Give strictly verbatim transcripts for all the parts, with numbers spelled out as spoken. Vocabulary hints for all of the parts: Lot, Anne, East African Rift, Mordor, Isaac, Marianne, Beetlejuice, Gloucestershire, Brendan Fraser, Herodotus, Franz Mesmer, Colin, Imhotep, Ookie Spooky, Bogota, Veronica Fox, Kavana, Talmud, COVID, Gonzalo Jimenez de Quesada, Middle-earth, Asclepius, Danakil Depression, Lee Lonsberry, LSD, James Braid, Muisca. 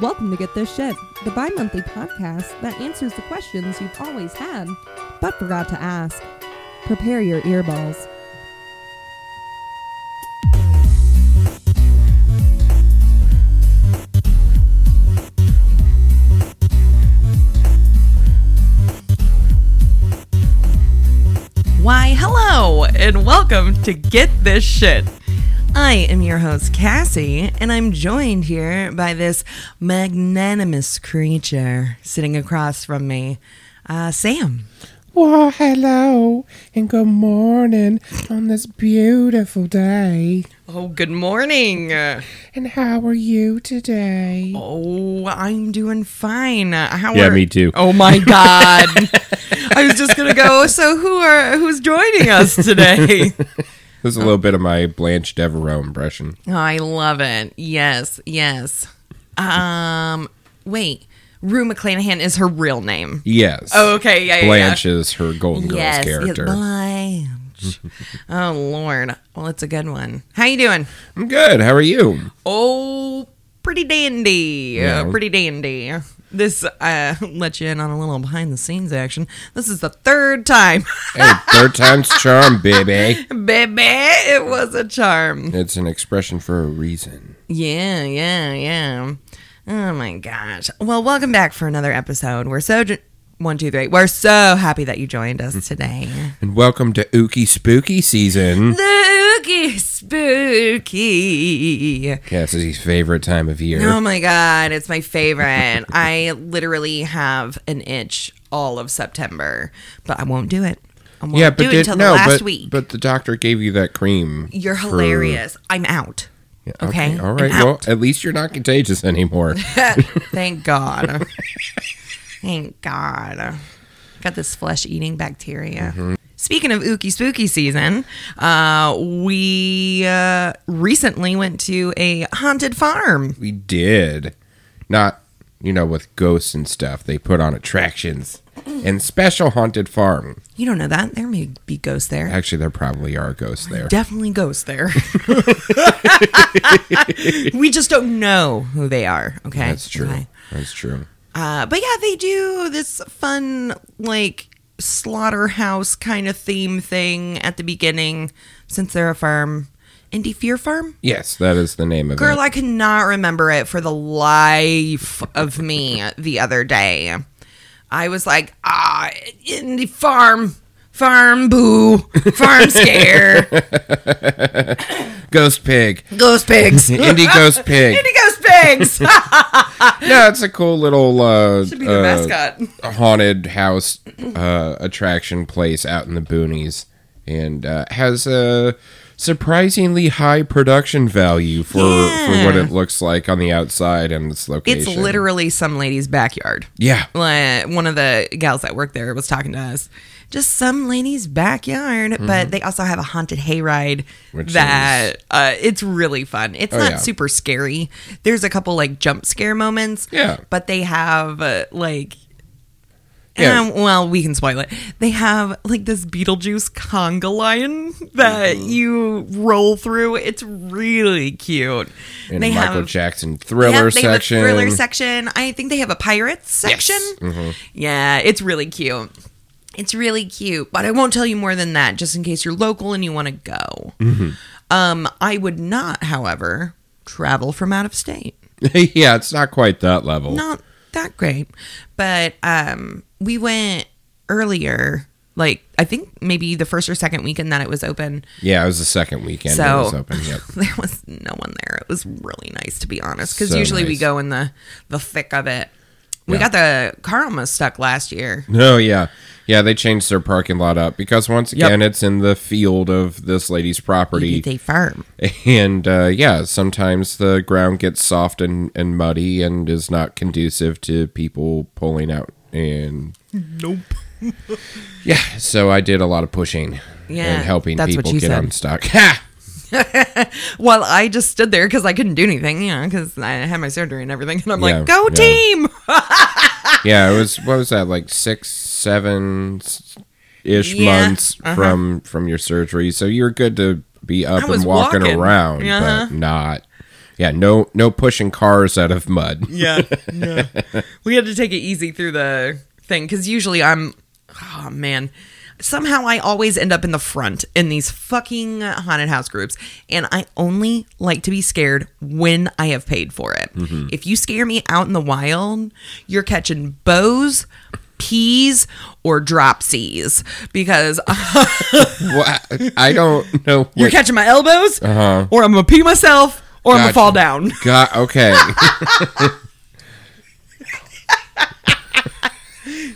Welcome to Get This Shit, the bi-monthly podcast that answers the questions you've always had, but forgot to ask. Prepare your earballs. Why, hello, and welcome to Get This Shit. I am your host, Cassie, and I'm joined here by this magnanimous creature sitting across from me, uh, Sam. Well, hello, and good morning on this beautiful day. Oh, good morning. And how are you today? Oh, I'm doing fine. How yeah, are... me too. Oh, my God. I was just going to go, so who are who's joining us today? This is a little um, bit of my Blanche Devereaux impression. Oh, I love it. Yes, yes. Um, wait. Rue McClanahan is her real name. Yes. Oh, okay, yeah, yeah, Blanche yeah. is her Golden yes, Girls character. Yes, Blanche. Oh, Lord. Well, it's a good one. How you doing? I'm good. How are you? Oh, pretty dandy. Yeah. Uh, pretty dandy. This, uh, let you in on a little behind-the-scenes action. This is the third time. Hey, third time's charm, baby. Baby, it was a charm. It's an expression for a reason. Yeah, yeah, yeah. Oh, my gosh. Well, welcome back for another episode. We're so... Ju- One, two, three. We're so happy that you joined us today. And welcome to Ookie Spooky season. The Ookie Spooky. Cassie's favorite time of year. Oh my God, it's my favorite. I literally have an itch all of September, but I won't do it. I won't yeah, but do it did, until no, the last but, week. But the doctor gave you that cream. You're for... hilarious. I'm out. Yeah, okay. okay. All right. Well, at least you're not contagious anymore. Thank God. Thank God. Got this flesh-eating bacteria. Mm-hmm. Speaking of Ookie Spooky season, uh, we uh, recently went to a haunted farm. We did. Not, you know, with ghosts and stuff. They put on attractions and special haunted farm. You don't know that. There may be ghosts there. Actually, there probably are ghosts there. Definitely ghosts there. We just don't know who they are. Okay. That's true. Okay. That's true. Uh, but yeah, they do this fun, like, slaughterhouse kind of theme thing at the beginning, since they're a farm. Indie Fear Farm? Yes, that is the name of Girl, it. Girl, I cannot remember it for the life of me the other day. I was like, ah, Indie Farm, Farm Boo, Farm Scare. Ghost Pig. Ghost Pigs. Indie Ghost Pig. Indie Ghost Pigs. Yeah, it's a cool little uh, should be the uh, mascot. Haunted house uh, attraction place out in the boonies, and uh, has a surprisingly high production value for, yeah. for what it looks like on the outside and its location. It's literally some lady's backyard. Yeah. Like, one of the gals that worked there was talking to us. Just some lady's backyard, mm-hmm. but they also have a haunted hayride Which that is... uh, it's really fun. It's oh, not yeah. super scary. There's a couple like jump scare moments, yeah. but they have uh, like, yeah. um, well, we can spoil it. They have like this Beetlejuice conga line that mm-hmm. you roll through. It's really cute. And they Michael have, Jackson thriller yeah, they section. Have a thriller section. I think they have a pirates section. Yes. Mm-hmm. Yeah, it's really cute. It's really cute, but I won't tell you more than that, just in case you're local and you want to go. Mm-hmm. Um, I would not, however, travel from out of state. Yeah, it's not quite that level. Not that great. But um, we went earlier, like, I think maybe the first or second weekend that it was open. Yeah, it was the second weekend so, that it was open. Yep. There was no one there. It was really nice, to be honest, because so usually nice. we go in the, the thick of it. We yeah. got the car almost stuck last year. Oh, yeah. Yeah, they changed their parking lot up because, once again, yep. it's in the field of this lady's property. It's a farm. And, uh, yeah, sometimes the ground gets soft and, and muddy and is not conducive to people pulling out. And Nope. yeah, so I did a lot of pushing yeah, and helping people get said. unstuck. Ha! Well, I just stood there because I couldn't do anything, you know, because I had my surgery and everything. And I'm yeah, like, go yeah. team! Yeah, it was, what was that, like six, seven-ish yeah, months uh-huh. from from your surgery. So you're good to be up and walking, walking around, uh-huh. but not Yeah, no no pushing cars out of mud. Yeah, no. We had to take it easy through the thing, because usually I'm, oh man, somehow I always end up in the front in these fucking haunted house groups, and I only like to be scared when I have paid for it. Mm-hmm. If you scare me out in the wild, you're catching bows, peas, or dropsies, because well, I, I don't know what... You're catching my elbows, uh-huh. or I'm gonna pee myself, or gotcha. I'm gonna fall down. God, okay.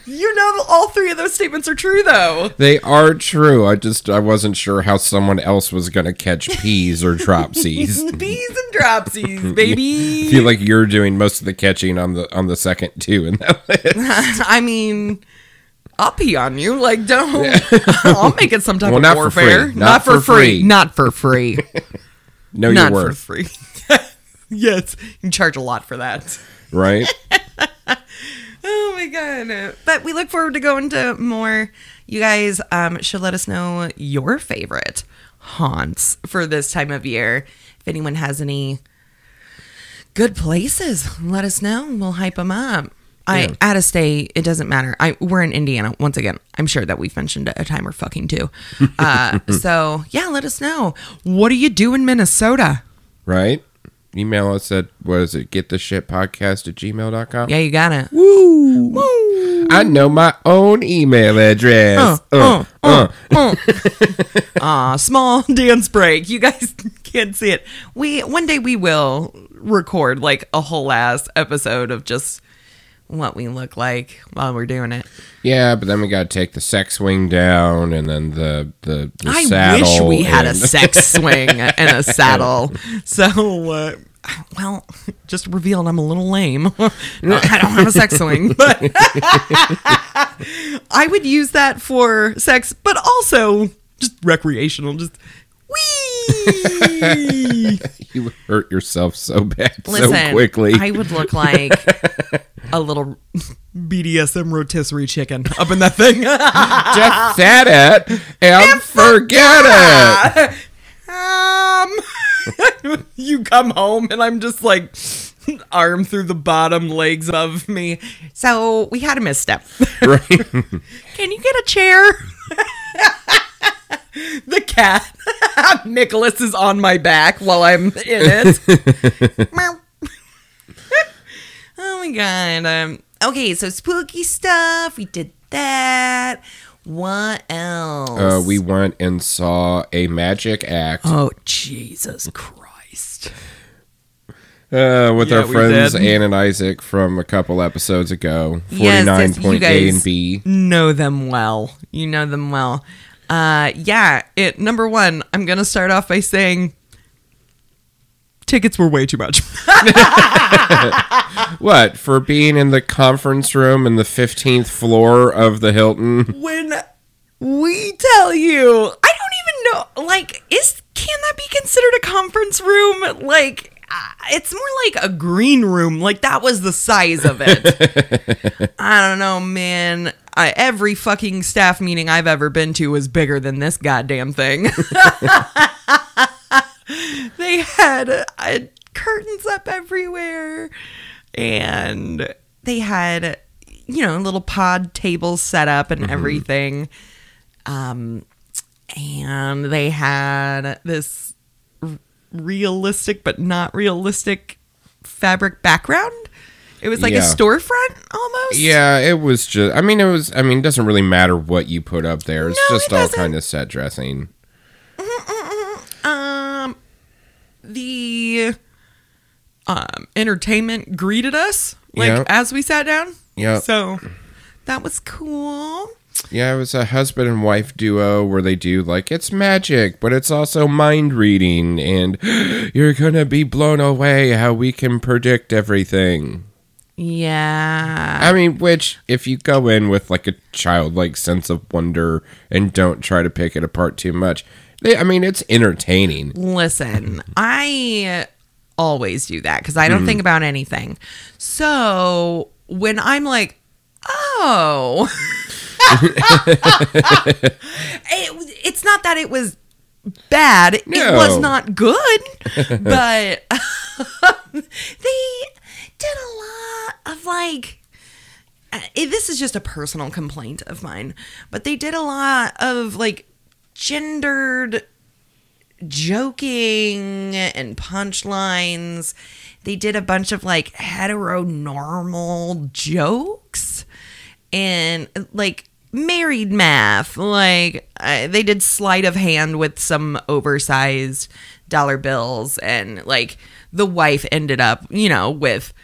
You know, all three of those statements are true, though. They are true. I just, I wasn't sure how someone else was going to catch peas or dropsies. Peas and dropsies, baby. I feel like you're doing most of the catching on the on the second two in that list. I mean, I'll pee on you. Like, don't. Yeah. I'll make it some type well, of not warfare. For free. Not, not for free. free. Not for free. Know your worth. Not for free. Yes. You can charge a lot for that. Right? Oh my God. But we look forward to going to more. You guys um, should let us know your favorite haunts for this time of year. If anyone has any good places, let us know. We'll hype them up. Yeah. I, out of state, it doesn't matter. I, we're in Indiana. Once again, I'm sure that we've mentioned it a time or fucking two. Uh, so yeah, let us know. What do you do in Minnesota? Right. Email us at, what is it, get the shit podcast at gmail dot com. Yeah, you got it. Woo! Woo! I know my own email address. Uh, uh, uh, uh. Aw, uh, small dance break. You guys can't see it. We One day we will record, like, a whole ass episode of just what we look like while we're doing it. Yeah, but then we got to take the sex swing down, and then the, the, the I saddle. I wish we and... had a sex swing and a saddle. So... Uh... Well, just revealed I'm a little lame. I don't have a sex swing, but I would use that for sex, but also just recreational. Just wee. You would hurt yourself so bad. Listen, so quickly. I would look like a little B D S M rotisserie chicken up in that thing. Just set it and, and forget, forget it. it. Um. You come home and I'm just like arm through the bottom, legs above me. So we had a misstep. Right. Can you get a chair? The cat Nicholas is on my back while I'm in it. Oh my God. Um, okay, so spooky stuff. We did that. What else? Uh, we went and saw a magic act. Oh, Jesus Christ. Uh, with yeah, our friends Anne and Isaac from a couple episodes ago. forty-nine point A yes, and B. Know them well. You know them well. Uh, yeah, it number one, I'm going to start off by saying tickets were way too much. What, for being in the conference room in the fifteenth floor of the Hilton? When we tell you, I don't even know, like, is can that be considered a conference room? Like, it's more like a green room. Like, that was the size of it. I don't know, man. I, every fucking staff meeting I've ever been to is bigger than this goddamn thing. They had uh, curtains up everywhere, and they had, you know, little pod tables set up and mm-hmm. everything. Um, and they had this r- realistic but not realistic fabric background. It was like yeah. a storefront almost. Yeah, it was just. I mean, it was. I mean, it doesn't really matter what you put up there. It's no, just it all doesn't. Kind of set dressing. The um, entertainment greeted us like yep. as we sat down. Yeah. So that was cool. Yeah, it was a husband and wife duo where they do like it's magic, but it's also mind reading, and you're gonna be blown away how we can predict everything. Yeah. I mean, which if you go in with like a childlike sense of wonder and don't try to pick it apart too much. I mean, it's entertaining. Listen, I always do that because I don't mm-hmm. think about anything. So when I'm like, oh, it, it's not that it was bad. No. It was not good, but they did a lot of like... It, this is just a personal complaint of mine, but they did a lot of like gendered joking and punchlines. They did a bunch of like heteronormal jokes and like married math. Like uh, they did sleight of hand with some oversized dollar bills, and like the wife ended up, you know, with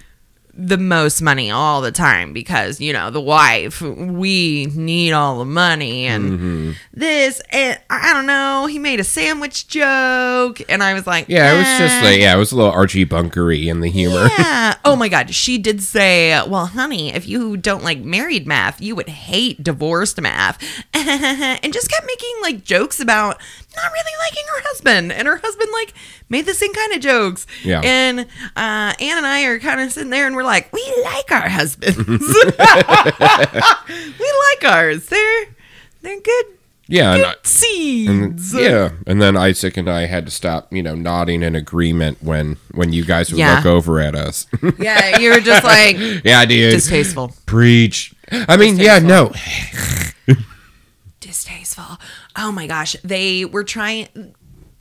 the most money all the time because, you know, the wife, we need all the money and mm-hmm. this, and I don't know, he made a sandwich joke and I was like, yeah, eh. It was just like, yeah, it was a little Archie Bunker-y in the humor. Yeah. Oh my God. She did say, well, honey, if you don't like married math, you would hate divorced math. And just kept making like jokes about not really liking her husband, and her husband like made the same kind of jokes. Yeah. And uh, Anne and I are kind of sitting there and we're like, we like our husbands. We like ours. They're they're good. Yeah. Good and I, seeds. And, yeah. And then Isaac and I had to stop, you know, nodding in agreement when when you guys would yeah. look over at us. Yeah. You were just like, yeah, dude. Distasteful. Preach. I mean, yeah, no. Distasteful. Oh my gosh. They were trying.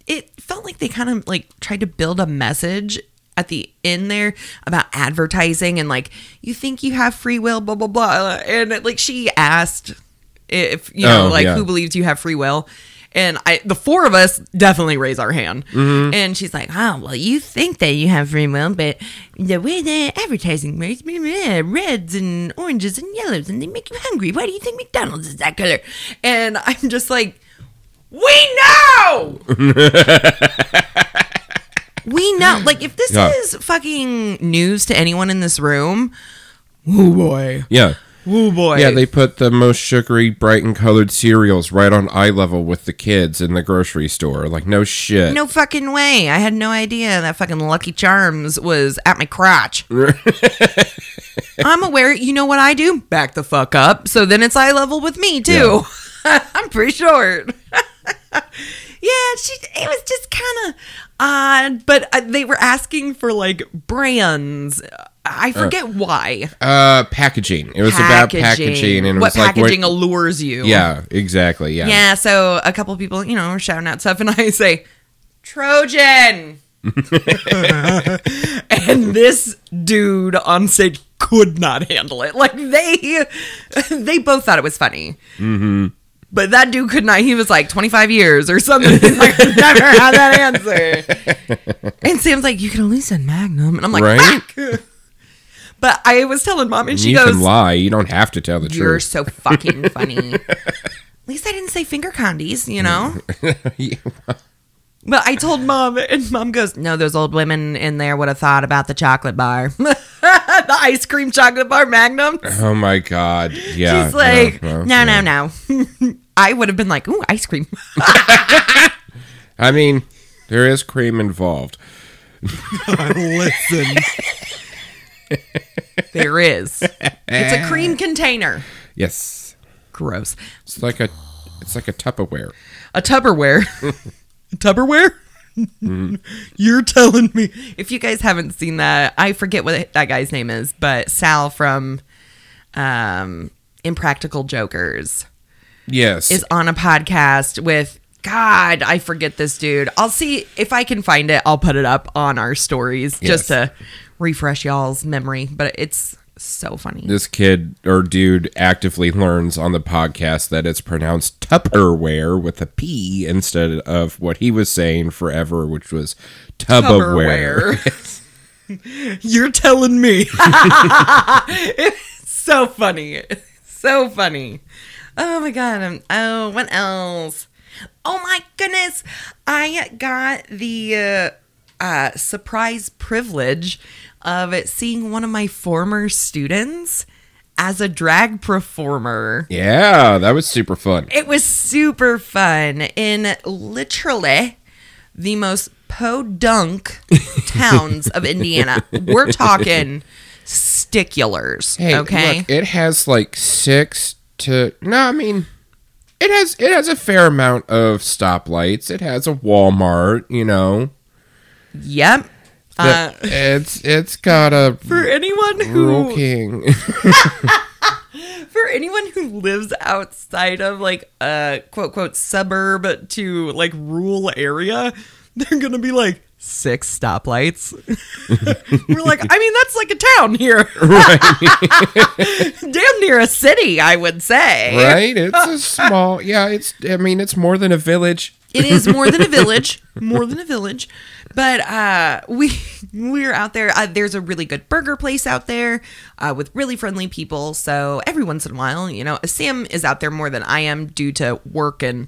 It felt like they kind of like tried to build a message at the end there about advertising and like, you think you have free will, blah, blah, blah. And like, she asked if, you know, oh, like yeah. who believes you have free will? And I, the four of us definitely raise our hand. Mm-hmm. And she's like, oh, well, you think that you have free will, but the way the advertising makes me reds and oranges and yellows and they make you hungry. Why do you think McDonald's is that color? And I'm just like, we know! We know. Like, if this yeah. is fucking news to anyone in this room, oh boy. Yeah. Oh boy. Yeah, they put the most sugary, bright and colored cereals right on eye level with the kids in the grocery store. Like, no shit. No fucking way. I had no idea that fucking Lucky Charms was at my crotch. I'm aware. You know what I do? Back the fuck up. So then it's eye level with me, too. Yeah. I'm pretty short. Yeah, she, it was just kind of odd, but uh, they were asking for, like, brands. I forget uh, why. Uh, packaging. It was packaging. about packaging. and it What was packaging like, allures you. Yeah, exactly, yeah. Yeah, so a couple people, you know, were shouting out stuff, and I say, Trojan! And this dude on stage could not handle it. Like, they, they both thought it was funny. Mm-hmm. But that dude could not. He was like twenty-five years or something. He's like, I've never had that answer. And Sam's like, you can only send Magnum. And I'm like, right? Fuck. But I was telling Mom, and she you goes, you can lie. You don't have to tell the you're truth. You're so fucking funny. At least I didn't say finger condies, you know? Yeah. But I told Mom, and Mom goes, no, those old women in there would have thought about the chocolate bar. The ice cream chocolate bar Magnum. Oh, my God. Yeah. She's like, no, no, no. no, no. I would have been like, ooh, ice cream. I mean, there is cream involved. God, listen. There is. It's a cream container. Yes. Gross. It's like a, it's like a Tupperware. A Tupperware. Tupperware? Mm. You're telling me. If you guys haven't seen that, I forget what that guy's name is, but Sal from um, Impractical Jokers. Yes. Is on a podcast with, God, I forget this dude. I'll see if I can find it. I'll put it up on our stories yes. just to refresh y'all's memory, but it's so funny. This kid or dude actively learns on the podcast that it's pronounced Tupperware with a P instead of what he was saying forever, which was Tubberware. Tubberware. You're telling me. It's so funny. It's so funny. Oh my God. I'm, oh, what else? Oh my goodness. I got the uh, uh, surprise privilege of it seeing one of my former students as a drag performer. Yeah, that was super fun. It was super fun in literally the most podunk towns of Indiana. We're talking stickulars, hey, okay? Look, it has like six to... No, I mean... It has it has a fair amount of stoplights. It has a Walmart, you know. Yep. Uh, it's it's got a for anyone who king. For anyone who lives outside of like a quote quote suburb to like rural area, they're gonna be like six stoplights. We're like, I mean, that's like a town here. Right. Damn near a city, I would say. Right? It's a small, yeah, it's, I mean, it's more than a village. It is more than a village, more than a village. But uh, we, we're out there. Uh, there's a really good burger place out there uh, with really friendly people. So every once in a while, you know, Sam is out there more than I am due to work, and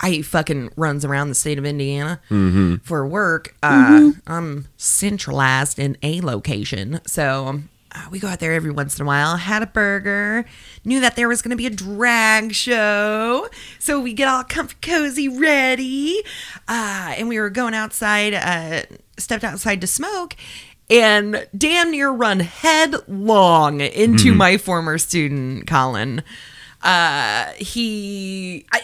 I fucking runs around the state of Indiana mm-hmm. for work. Uh, mm-hmm. I'm centralized in a location. So um, uh, we go out there every once in a while, had a burger, knew that there was going to be a drag show. So we get all comfy, cozy, ready. Uh, and we were going outside, uh, stepped outside to smoke, and damn near run headlong into mm-hmm. my former student, Colin. Uh, he... I,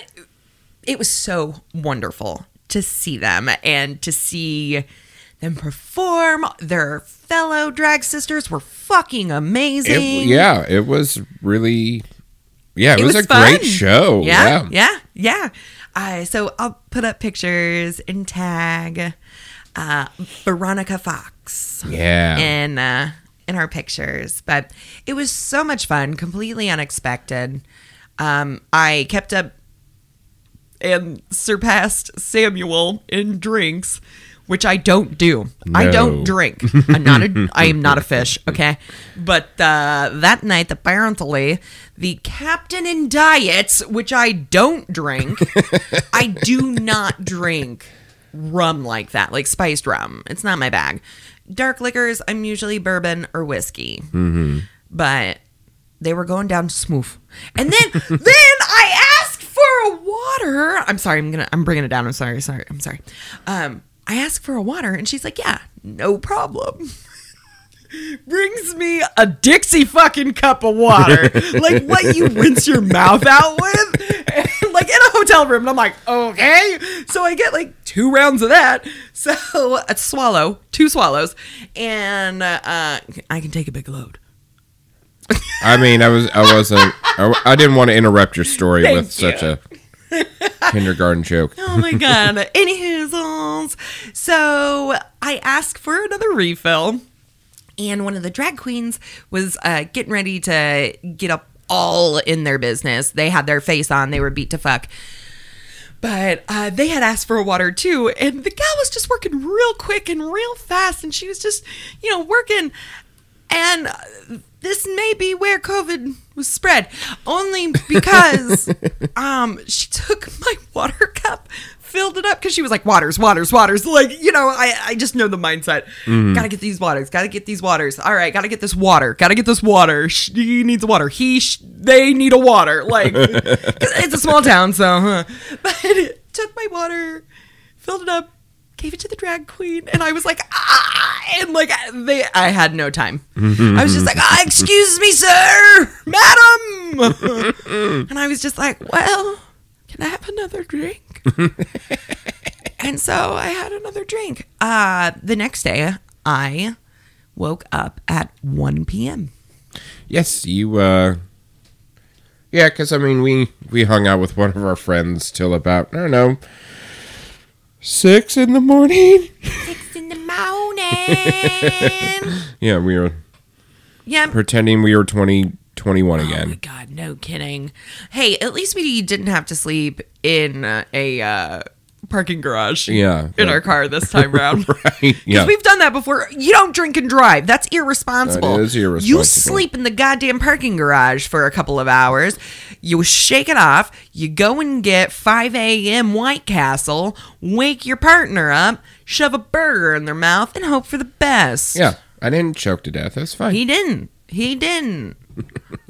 It was so wonderful to see them and to see them perform. Their fellow drag sisters were fucking amazing. It, yeah, it was really, yeah, it, it was, was a fun. great show. Yeah, yeah, yeah. yeah. Uh, so I'll put up pictures and tag uh, Veronica Fox. Yeah. In, uh, in our pictures. But it was so much fun, completely unexpected. Um, I kept up and surpassed Samuel in drinks, which I don't do. No. I don't drink. I'm not a, I am not a fish, okay? But uh, that night, apparently, the captain in diets, which I don't drink, I do not drink rum like that, like spiced rum. It's not my bag. Dark liquors, I'm usually bourbon or whiskey. Mm-hmm. But they were going down smooth. And then, then I asked for a water. I'm sorry. I'm gonna. I'm bringing it down. I'm sorry. Sorry. I'm sorry. Um, I asked for a water, and she's like, "Yeah, no problem." Brings me a Dixie fucking cup of water, like what you rinse your mouth out with, and, like in a hotel room. And I'm like, okay. So I get like two rounds of that. So a swallow, two swallows, and uh, I can take a big load. I mean, I was, I wasn't, I didn't want to interrupt your story Thank with you. such a kindergarten joke. Oh my God. Any hoozles. So I asked for another refill, and one of the drag queens was uh, getting ready to get up all in their business. They had their face on. They were beat to fuck. But uh, they had asked for a water, too, and the gal was just working real quick and real fast, and she was just, you know, working. And this may be where COVID was spread, only because um, she took my water cup, filled it up, because she was like, waters, waters, waters. Like, you know, I, I just know the mindset. Mm. Gotta get these waters. Gotta get these waters. All right, gotta get this water. Gotta get this water. She needs a water. He, sh- they need a water. Like, it's a small town, so. Huh. But it took my water, filled it up, gave it to the drag queen, and I was like, ah, and like they, I had no time. I was just like, ah, excuse me, sir, madam, and I was just like, well, can I have another drink? And so I had another drink. Uh, the next day, I woke up at one p.m. Yes, you. Uh, yeah, because I mean, we we hung out with one of our friends till about I don't know. Six in the morning. Six in the morning. Yeah, we were yep. pretending we were twenty, twenty-one oh again. Oh my God, no kidding. Hey, at least we didn't have to sleep in a uh, parking garage yeah, in yeah. our car this time around. Right. Because yeah. we've done that before. You don't drink and drive. That's irresponsible. That is irresponsible. You sleep in the goddamn parking garage for a couple of hours. You shake it off. You go and get five a.m. White Castle, wake your partner up, shove a burger in their mouth, and hope for the best. Yeah, I didn't choke to death. That's fine. He didn't. He didn't.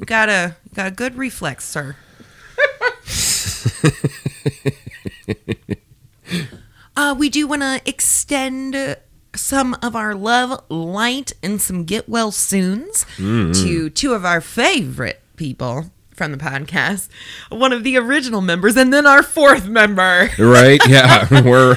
got a got a good reflex, sir. uh, we do want to extend some of our love, light, and some get well soons mm-hmm. to two of our favorite people. from the podcast, one of the original members, and then our fourth member. Right? Yeah, we're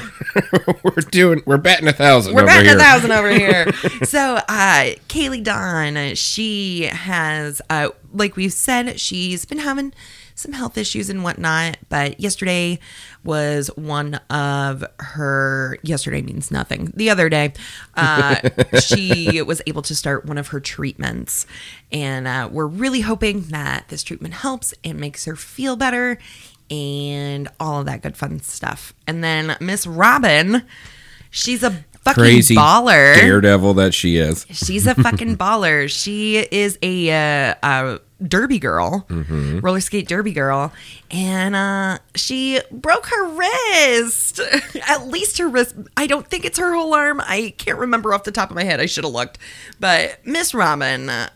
we're doing we're batting a thousand. We're over batting here. a thousand over here. So, uh, Kaylee Dawn, she has, uh, like we've said, she's been having some health issues and whatnot, but yesterday was one of her, yesterday means nothing, the other day, uh, she was able to start one of her treatments, and uh, we're really hoping that this treatment helps and makes her feel better and all of that good fun stuff. And then Miss Robin, she's a fucking crazy baller. Daredevil that she is. She's a fucking baller. She is a, uh, uh derby girl, mm-hmm. roller skate derby girl, and uh she broke her wrist. At least her wrist. I don't think it's her whole arm. I can't remember off the top of my head. I should have looked. But Miss Robin, uh,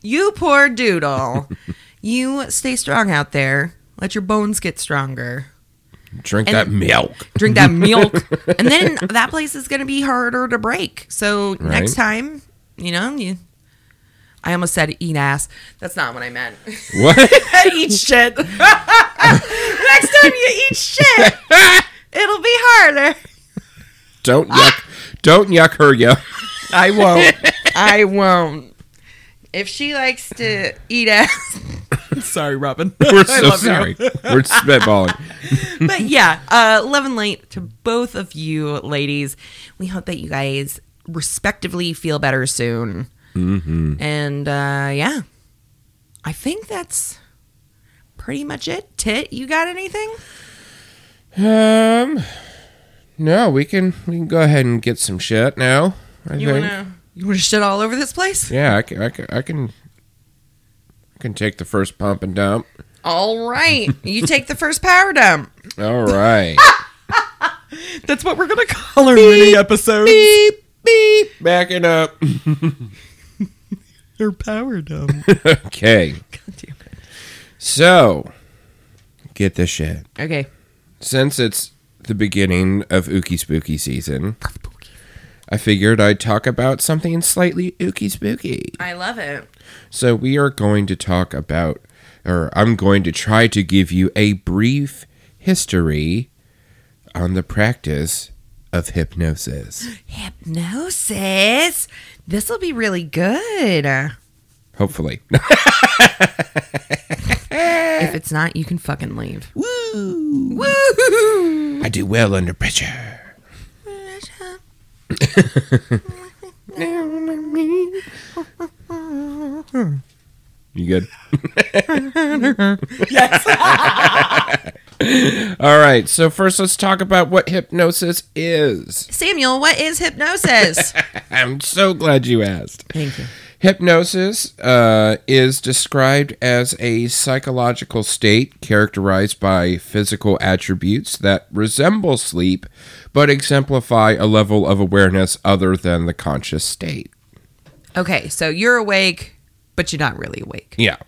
you poor doodle. You stay strong out there. Let your bones get stronger. Drink and that milk. Drink that milk. And then that place is going to be harder to break. So right. Next time, you know, you... I almost said eat ass. That's not what I meant. What? Eat shit. Next time you eat shit, it'll be harder. Don't yuck. Don't yuck her, yo. I won't. I won't. If she likes to eat ass. Sorry, Robin. We're so sorry. You. We're spitballing. But yeah, uh, love and light to both of you ladies. We hope that you guys respectively feel better soon. Mm-hmm. And uh, yeah, I think that's pretty much it. Tit, you got anything? Um, no. We can we can go ahead and get some shit now. I you think. wanna you wanna shit all over this place? Yeah, I can I can I can, I can take the first pump and dump. All right, you take the first power dump. All right. That's what we're gonna call our mini episode. Beep. Beep. Backing up. Her power dumb. Okay. God damn it. So, get this shit. Okay. Since it's the beginning of Ookie Spooky season, I figured I'd talk about something slightly ookie spooky. I love it. So we are going to talk about, or I'm going to try to give you a brief history on the practice of hypnosis. Hypnosis? This will be really good. Hopefully. If it's not, you can fucking leave. Woo! Woo! I do well under pressure. You good? Yes. All right, so first let's talk about what hypnosis is. Samuel, what is hypnosis? I'm so glad you asked. Thank you. Hypnosis uh, is described as a psychological state characterized by physical attributes that resemble sleep, but exemplify a level of awareness other than the conscious state. Okay, so you're awake, but you're not really awake. Yeah.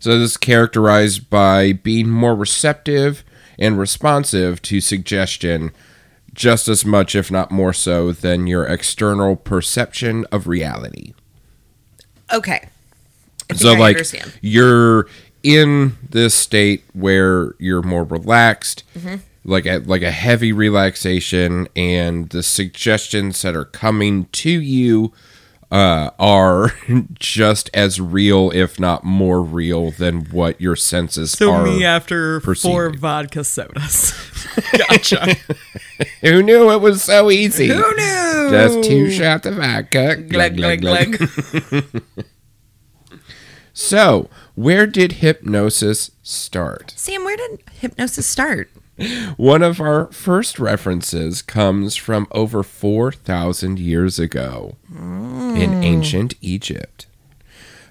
So this is characterized by being more receptive and responsive to suggestion, just as much, if not more so, than your external perception of reality. Okay. I think so, I like, understand. You're in this state where you're more relaxed, mm-hmm. like a, like a heavy relaxation, and the suggestions that are coming to you Uh, are just as real, if not more real, than what your senses so are. So me after perceiving. Four vodka sodas. Gotcha. Who knew it was so easy? Who knew? Just two shots of vodka. Glug, glug, glug. glug. So, where did hypnosis start? Sam, where did hypnosis start? One of our first references comes from over four thousand years ago mm. in ancient Egypt.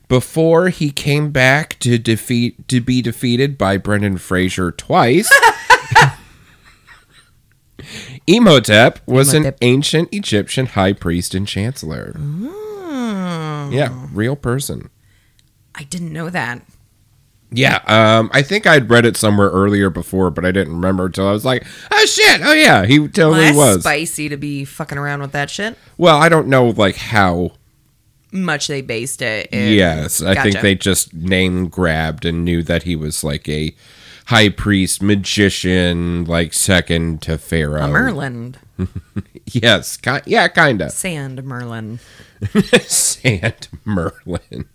Before he came back to defeat to be defeated by Brendan Fraser twice, Imhotep was Imhotep. an ancient Egyptian high priest and chancellor. Mm. Yeah, real person. I didn't know that. Yeah, um, I think I'd read it somewhere earlier before, but I didn't remember until I was like, oh shit, oh yeah, he totally well, that's was. Spicy to be fucking around with that shit. Well, I don't know like how much they based it in. Yes, I gotcha. think they just name grabbed and knew that he was like a high priest, magician, like second to Pharaoh. A Merlin. Yes, ki- yeah, kind of. Sand Merlin. Sand Merlin.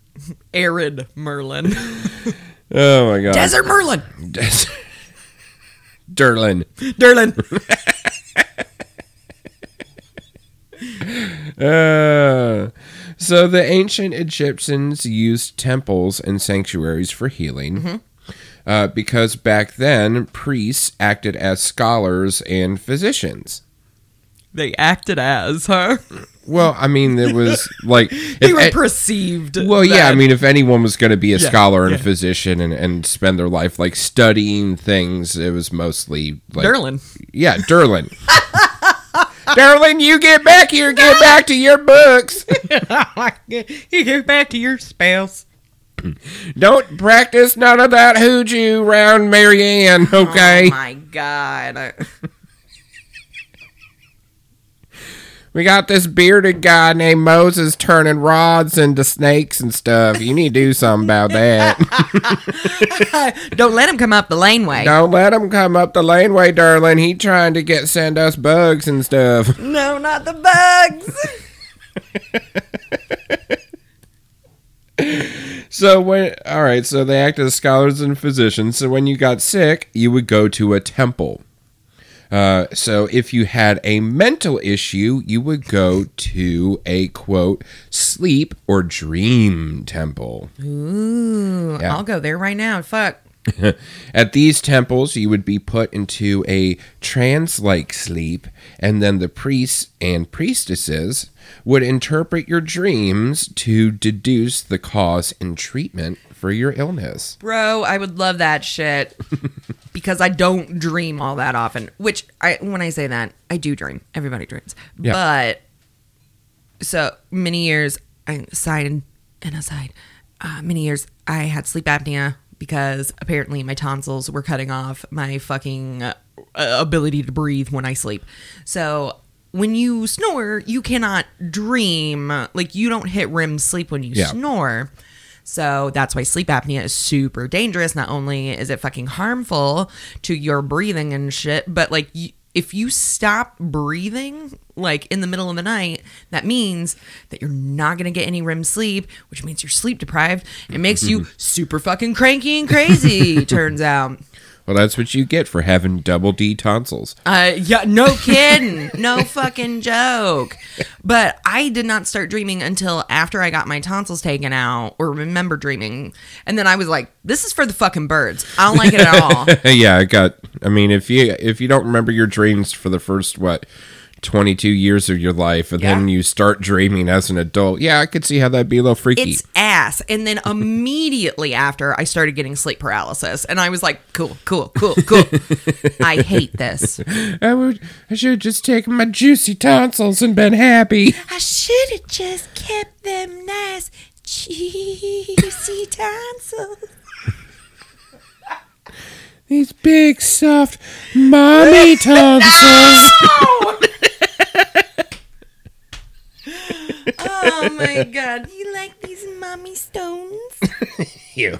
Arid Merlin. Oh my god. Desert Merlin. Des- Derlin. Derlin. uh, so the ancient Egyptians used temples and sanctuaries for healing. Mm-hmm. Uh, because back then, priests acted as scholars and physicians. They acted as, huh? Well, I mean, it was like... they if, were perceived. Well, that. yeah, I mean, if anyone was going to be a yeah, scholar and yeah. a physician and, and spend their life, like, studying things, it was mostly... like Derlin. Yeah, Derlin. Derlin, you get back here. Get back to your books. You get back to your spouse. Don't practice none of that hoodoo round Marianne, okay? Oh, my God. We got this bearded guy named Moses turning rods into snakes and stuff. You need to do something about that. Don't let him come up the laneway. Don't let him come up the laneway, darling. He trying to get send us bugs and stuff. No, not the bugs. So when all right, so they acted as scholars and physicians. So when you got sick, you would go to a temple. Uh, so if you had a mental issue, you would go to a quote sleep or dream temple. Ooh, yeah. I'll go there right now. Fuck. At these temples, you would be put into a trance-like sleep, and then the priests and priestesses would interpret your dreams to deduce the cause and treatment for your illness. Bro, I would love that shit because I don't dream all that often, which I when I say that, I do dream. Everybody dreams. Yeah. But so many years, I, side and, and aside, uh, many years I had sleep apnea because apparently my tonsils were cutting off my fucking uh, ability to breathe when I sleep. So... when you snore, you cannot dream. Like, you don't hit R E M sleep when you yeah. snore. So that's why sleep apnea is super dangerous. Not only is it fucking harmful to your breathing and shit, but, like, you, if you stop breathing, like, in the middle of the night, that means that you're not going to get any R E M sleep, which means you're sleep deprived. It makes you super fucking cranky and crazy, turns out. Well, that's what you get for having double D tonsils. Uh, yeah, no kidding. No fucking joke. But I did not start dreaming until after I got my tonsils taken out, or remember dreaming. And then I was like, this is for the fucking birds. I don't like it at all. Yeah, I got, I mean, if you, if you don't remember your dreams for the first, what, twenty-two years of your life, and yeah. then you start dreaming as an adult. Yeah, I could see how that'd be a little freaky. It's ass. And then immediately after, I started getting sleep paralysis, and I was like, cool, cool, cool, cool. I hate this. I would. I should have just taken my juicy tonsils and been happy. I should have just kept them nice, juicy tonsils. These big, soft, mommy tonsils. No! Oh, my God. You like these mommy stones? Ew.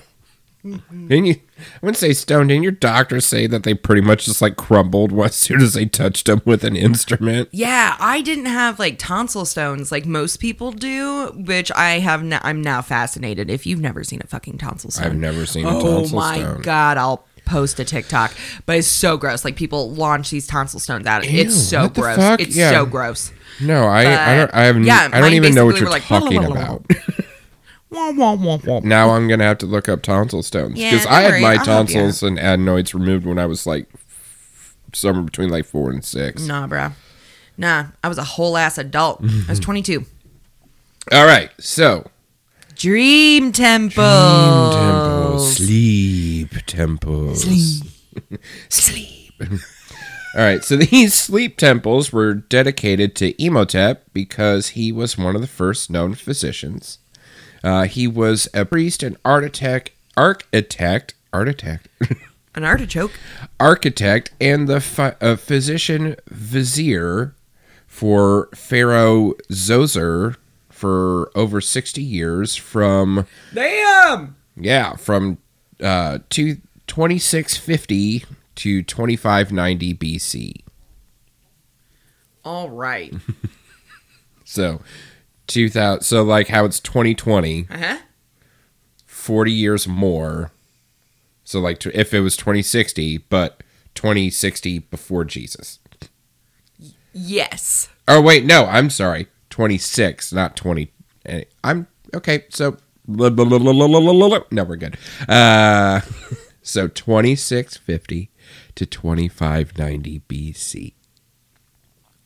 Mm-hmm. Didn't you, I wouldn't say stone. Didn't your doctor say that they pretty much just, like, crumbled as soon as they touched them with an instrument? Yeah, I didn't have, like, tonsil stones like most people do, which I have no, I'm now fascinated. If you've never seen a fucking tonsil stone. I've never seen oh, a tonsil stone. Oh, my God. I'll... post a TikTok, but it's so gross. Like, people launch these tonsil stones out. Ew, it's so gross. Fuck? It's yeah. so gross. No, I, but, I don't. I have. Yeah, I don't even know what you're like, talking blah, blah, blah, about. Wah, wah, wah, wah. Now I'm gonna have to look up tonsil stones because yeah, I had worry. my I'll tonsils and adenoids removed when I was like somewhere between like four and six. Nah, bro. Nah, I was a whole ass adult. I was twenty-two. All right, so. Dream temples. Dream temples. Sleep temples. Sleep. Sleep. All right, so these sleep temples were dedicated to Imhotep because he was one of the first known physicians. Uh, he was a priest and architect, architect, architect. An artichoke. Architect and the ph- uh, physician vizier for Pharaoh Zoser. for over sixty years from... Damn! Yeah, from uh, to twenty-six fifty to twenty-five ninety B C. All right. So, two thousand, so like how it's twenty twenty, uh-huh. forty years more. So like to, if it was twenty sixty, but twenty sixty before Jesus. Yes. Oh, wait, no, I'm sorry. twenty-six, not twenty. I'm, okay, so, blah, blah, blah, blah, blah, blah, blah. No, we're good. Uh, so, twenty-six fifty to twenty-five ninety B C.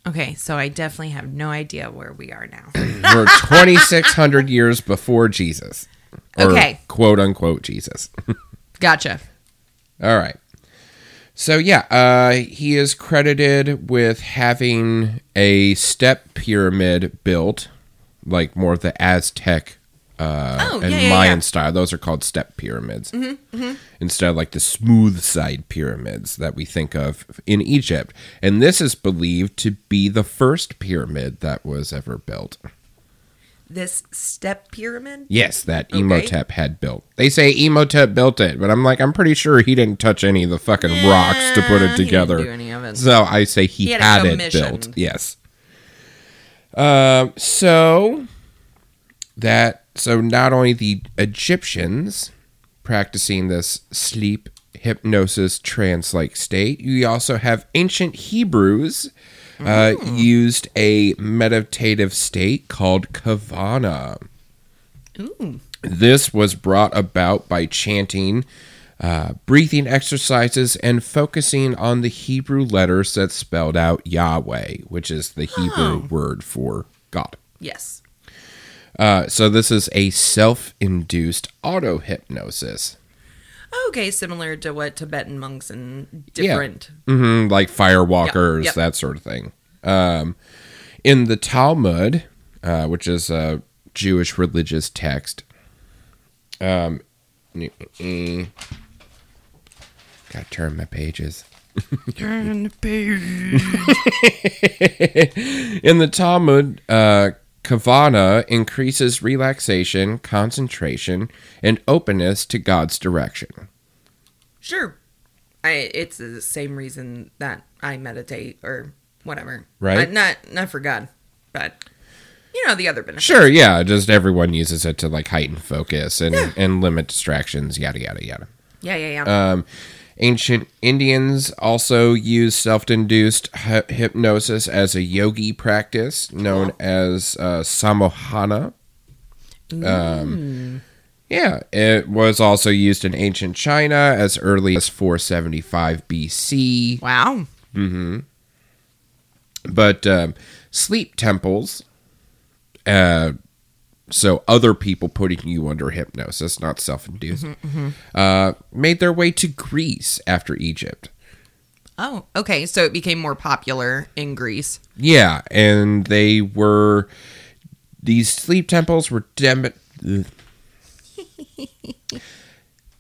Okay, so I definitely have no idea where we are now. We're twenty-six hundred years before Jesus. Or okay. Quote, unquote, Jesus. Gotcha. All right. So, yeah, uh, he is credited with having a step pyramid built, like more of the Aztec uh, oh, and yeah, yeah, Mayan yeah. style. Those are called step pyramids. Mm-hmm, mm-hmm. Instead of like the smooth side pyramids that we think of in Egypt. And this is believed to be the first pyramid that was ever built. This step pyramid? Yes, that Imhotep okay. had built. They say Imhotep built it, but I'm like, I'm pretty sure he didn't touch any of the fucking yeah, rocks to put it together. He didn't do any of it. So I say he, he had, had it mission. built. Yes. Uh, so that so not only the Egyptians practicing this sleep hypnosis trance-like state, you also have ancient Hebrews. Uh, used a meditative state called kavana. Ooh. This was brought about by chanting, uh, breathing exercises, and focusing on the Hebrew letters that spelled out Yahweh, which is the Hebrew oh. word for God. Yes. Uh, so this is a self-induced auto-hypnosis. Okay, similar to what Tibetan monks and different... Yeah. Mm-hmm, like firewalkers, yep, yep. that sort of thing. Um, in the Talmud, uh, which is a Jewish religious text... Um, gotta turn my pages. Turn the page. In the Talmud... Uh, Kavana increases relaxation, concentration, and openness to God's direction. Sure. I, it's the same reason that I meditate or whatever. Right. Uh, not not for God, but, you know, the other benefits. Sure, yeah. Just everyone uses it to, like, heighten focus and, yeah. and limit distractions, yada, yada, yada. Yeah, yeah, yeah. Um, ancient Indians also used self-induced hy- hypnosis as a yogi practice known as uh, samohana. Mm. Um, yeah, it was also used in ancient China as early as four seventy-five B C. Wow. Mm-hmm. But um, sleep temples, uh, so other people putting you under hypnosis, not self-induced, mm-hmm, mm-hmm. Uh, made their way to Greece after Egypt. Oh, okay. So it became more popular in Greece. Yeah, and they were... These sleep temples were... Dem-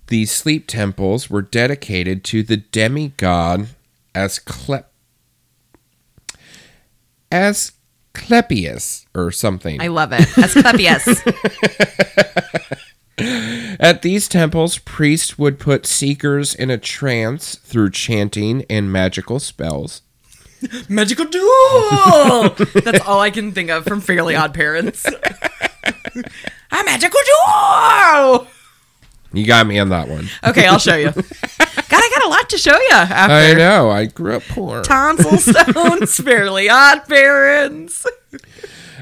these sleep temples were dedicated to the demigod Ascle- Asclepius. Asclepius or something. I love it. Asclepius. At these temples, priests would put seekers in a trance through chanting and magical spells. Magical duel! That's all I can think of from Fairly OddParents. A magical duel! You got me on that one. Okay, I'll show you. God, I got a lot to show you after. I know. I grew up poor. Tonsil stones, Fairly Odd Parents.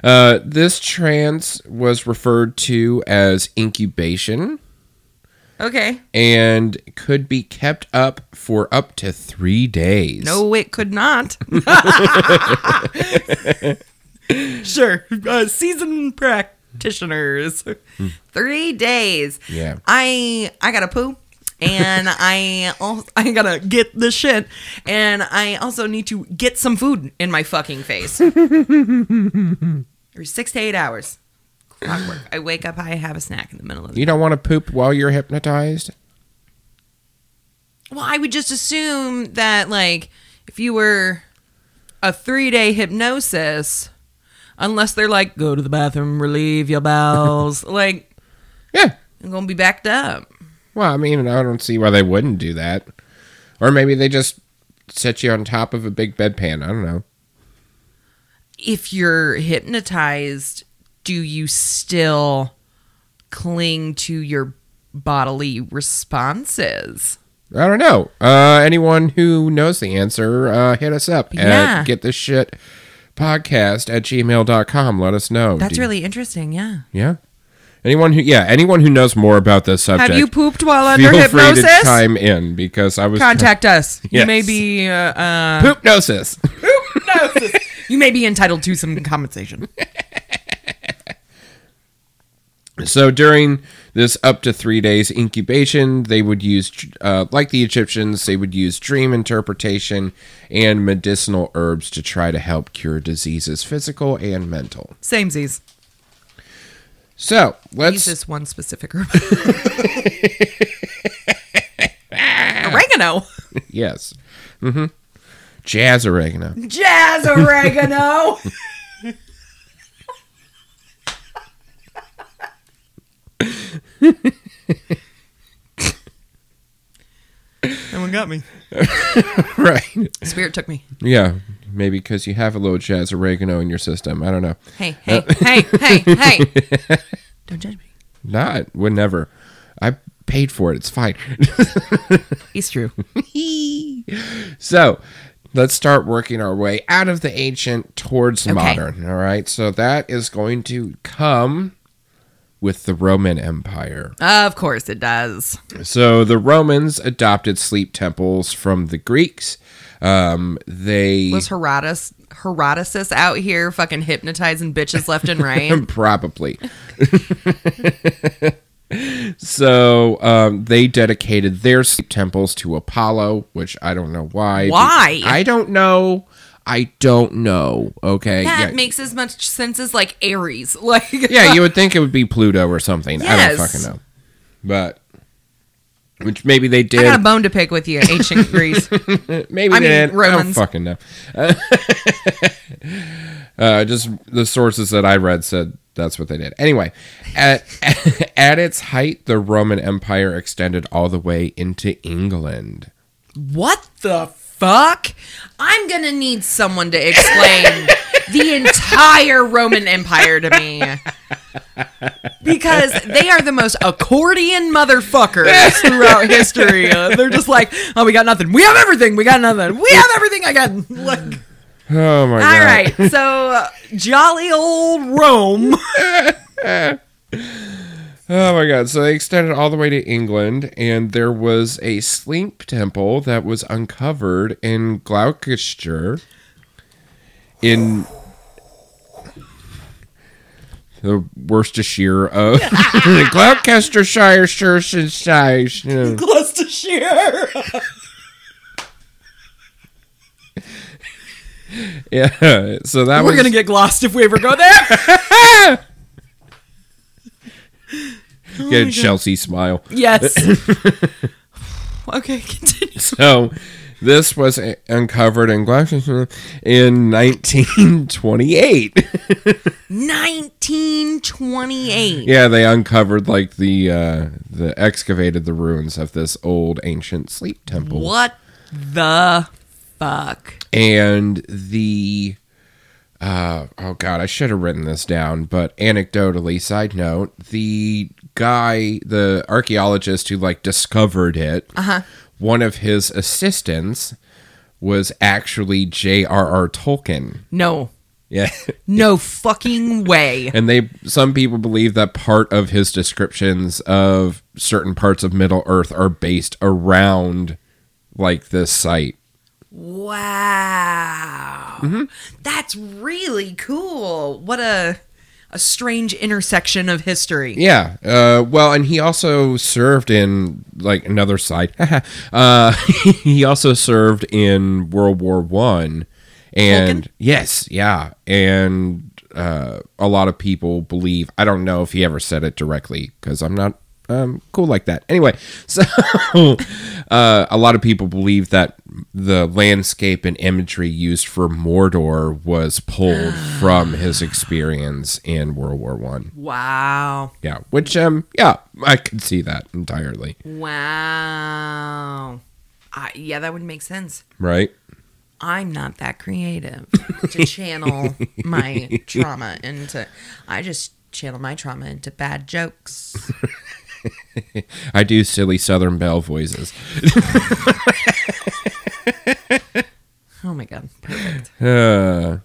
Uh, this trance was referred to as incubation. Okay. And could be kept up for up to three days. No, it could not. Sure. Uh, seasoned practice. Practitioners. Three days. Yeah. I I gotta poo and I also, I gotta get this shit and I also need to get some food in my fucking face. Every six to eight hours. Clockwork. I wake up, I have a snack in the middle of the You night. Don't want to poop while you're hypnotized? Well, I would just assume that like if you were a three day hypnosis Unless they're like, go to the bathroom, relieve your bowels. Like, yeah, they're going to be backed up. Well, I mean, I don't see why they wouldn't do that. Or maybe they just set you on top of a big bedpan. I don't know. If you're hypnotized, do you still cling to your bodily responses? I don't know. Uh, anyone who knows the answer, uh, hit us up yeah. at get this shit podcast at gmail dot com. Let us know. That's you, really interesting, yeah. Yeah. Anyone who yeah, anyone who knows more about this subject. Have you pooped while under feel hypnosis? Feel free to chime in because I was Contact trying, us. Yes. You may be uh, uh Poopnosis. Poopnosis. You may be entitled to some compensation. So during this up to three days incubation, they would use, uh, like the Egyptians, they would use dream interpretation and medicinal herbs to try to help cure diseases, physical and mental. Samesies. So let's use this one specific herb. Oregano. Yes. Mm-hmm. Jazz oregano. Jazz oregano. That one got me. Right. Spirit took me. Yeah. Maybe because you have a little jazz oregano in your system. I don't know. Hey, hey, uh, hey, hey, hey. Don't judge me. Not. Would never. I paid for it. It's fine. It's true. So, let's start working our way out of the ancient towards okay. modern. All right. So, that is going to come with the Roman Empire. Of course it does. So the Romans adopted sleep temples from the Greeks. Um, they Was Herodotus Herodotus out here fucking hypnotizing bitches left and right? Probably. So um, they dedicated their sleep temples to Apollo, which I don't know why. Why? I don't know. I don't know, okay? That yeah. makes as much sense as, like, Aries. Like, yeah, you would think it would be Pluto or something. Yes. I don't fucking know. But, which maybe they did. I got a bone to pick with you, ancient Greece. Maybe I they mean, did. Romans. I don't fucking know. uh, just the sources that I read said that's what they did. Anyway, at, at its height, the Roman Empire extended all the way into England. What the fuck? Fuck! I'm gonna need someone to explain the entire Roman Empire to me. Because they are the most accordion motherfuckers throughout history. Uh, they're just like, oh, we got nothing. We have everything. We got nothing. We have everything. I got... Like, oh, my God. All right. So, uh, jolly old Rome. Oh my God. So they extended all the way to England, and there was a sleep temple that was uncovered in Gloucestershire in the Worcestershire of Gloucestershire, Gloucestershire. Gloucestershire. Yeah. So that We're was We're going to get glossed if we ever go there. Oh Get a Chelsea God. Smile. Yes. Okay, continue. So, this was uncovered in Gloucester in nineteen twenty-eight. nineteen twenty-eight. Yeah, they uncovered, like, the, uh, the excavated the ruins of this old ancient sleep temple. What the fuck? And the... Uh, oh, God, I should have written this down, but anecdotally, side note, the guy, the archaeologist who, like, discovered it, uh-huh. one of his assistants was actually J R R Tolkien. No. Yeah. No fucking way. And they, some people believe that part of his descriptions of certain parts of Middle-earth are based around, like, this site. Wow. Mm-hmm. That's really cool. What a a strange intersection of history. Yeah. Uh, well, and he also served in, like, another side. uh, he also served in World War One, and Vulcan? Yes, yeah. And uh, a lot of people believe, I don't know if he ever said it directly, because I'm not Um, cool like that. Anyway, so uh, a lot of people believe that the landscape and imagery used for Mordor was pulled from his experience in World War One. Wow. Yeah, which um, yeah, I could see that entirely. Wow. Uh, yeah, that would make sense, right? I'm not that creative to channel my trauma into. I just channel my trauma into bad jokes. I do silly Southern Belle voices. Oh my God. Perfect. Uh,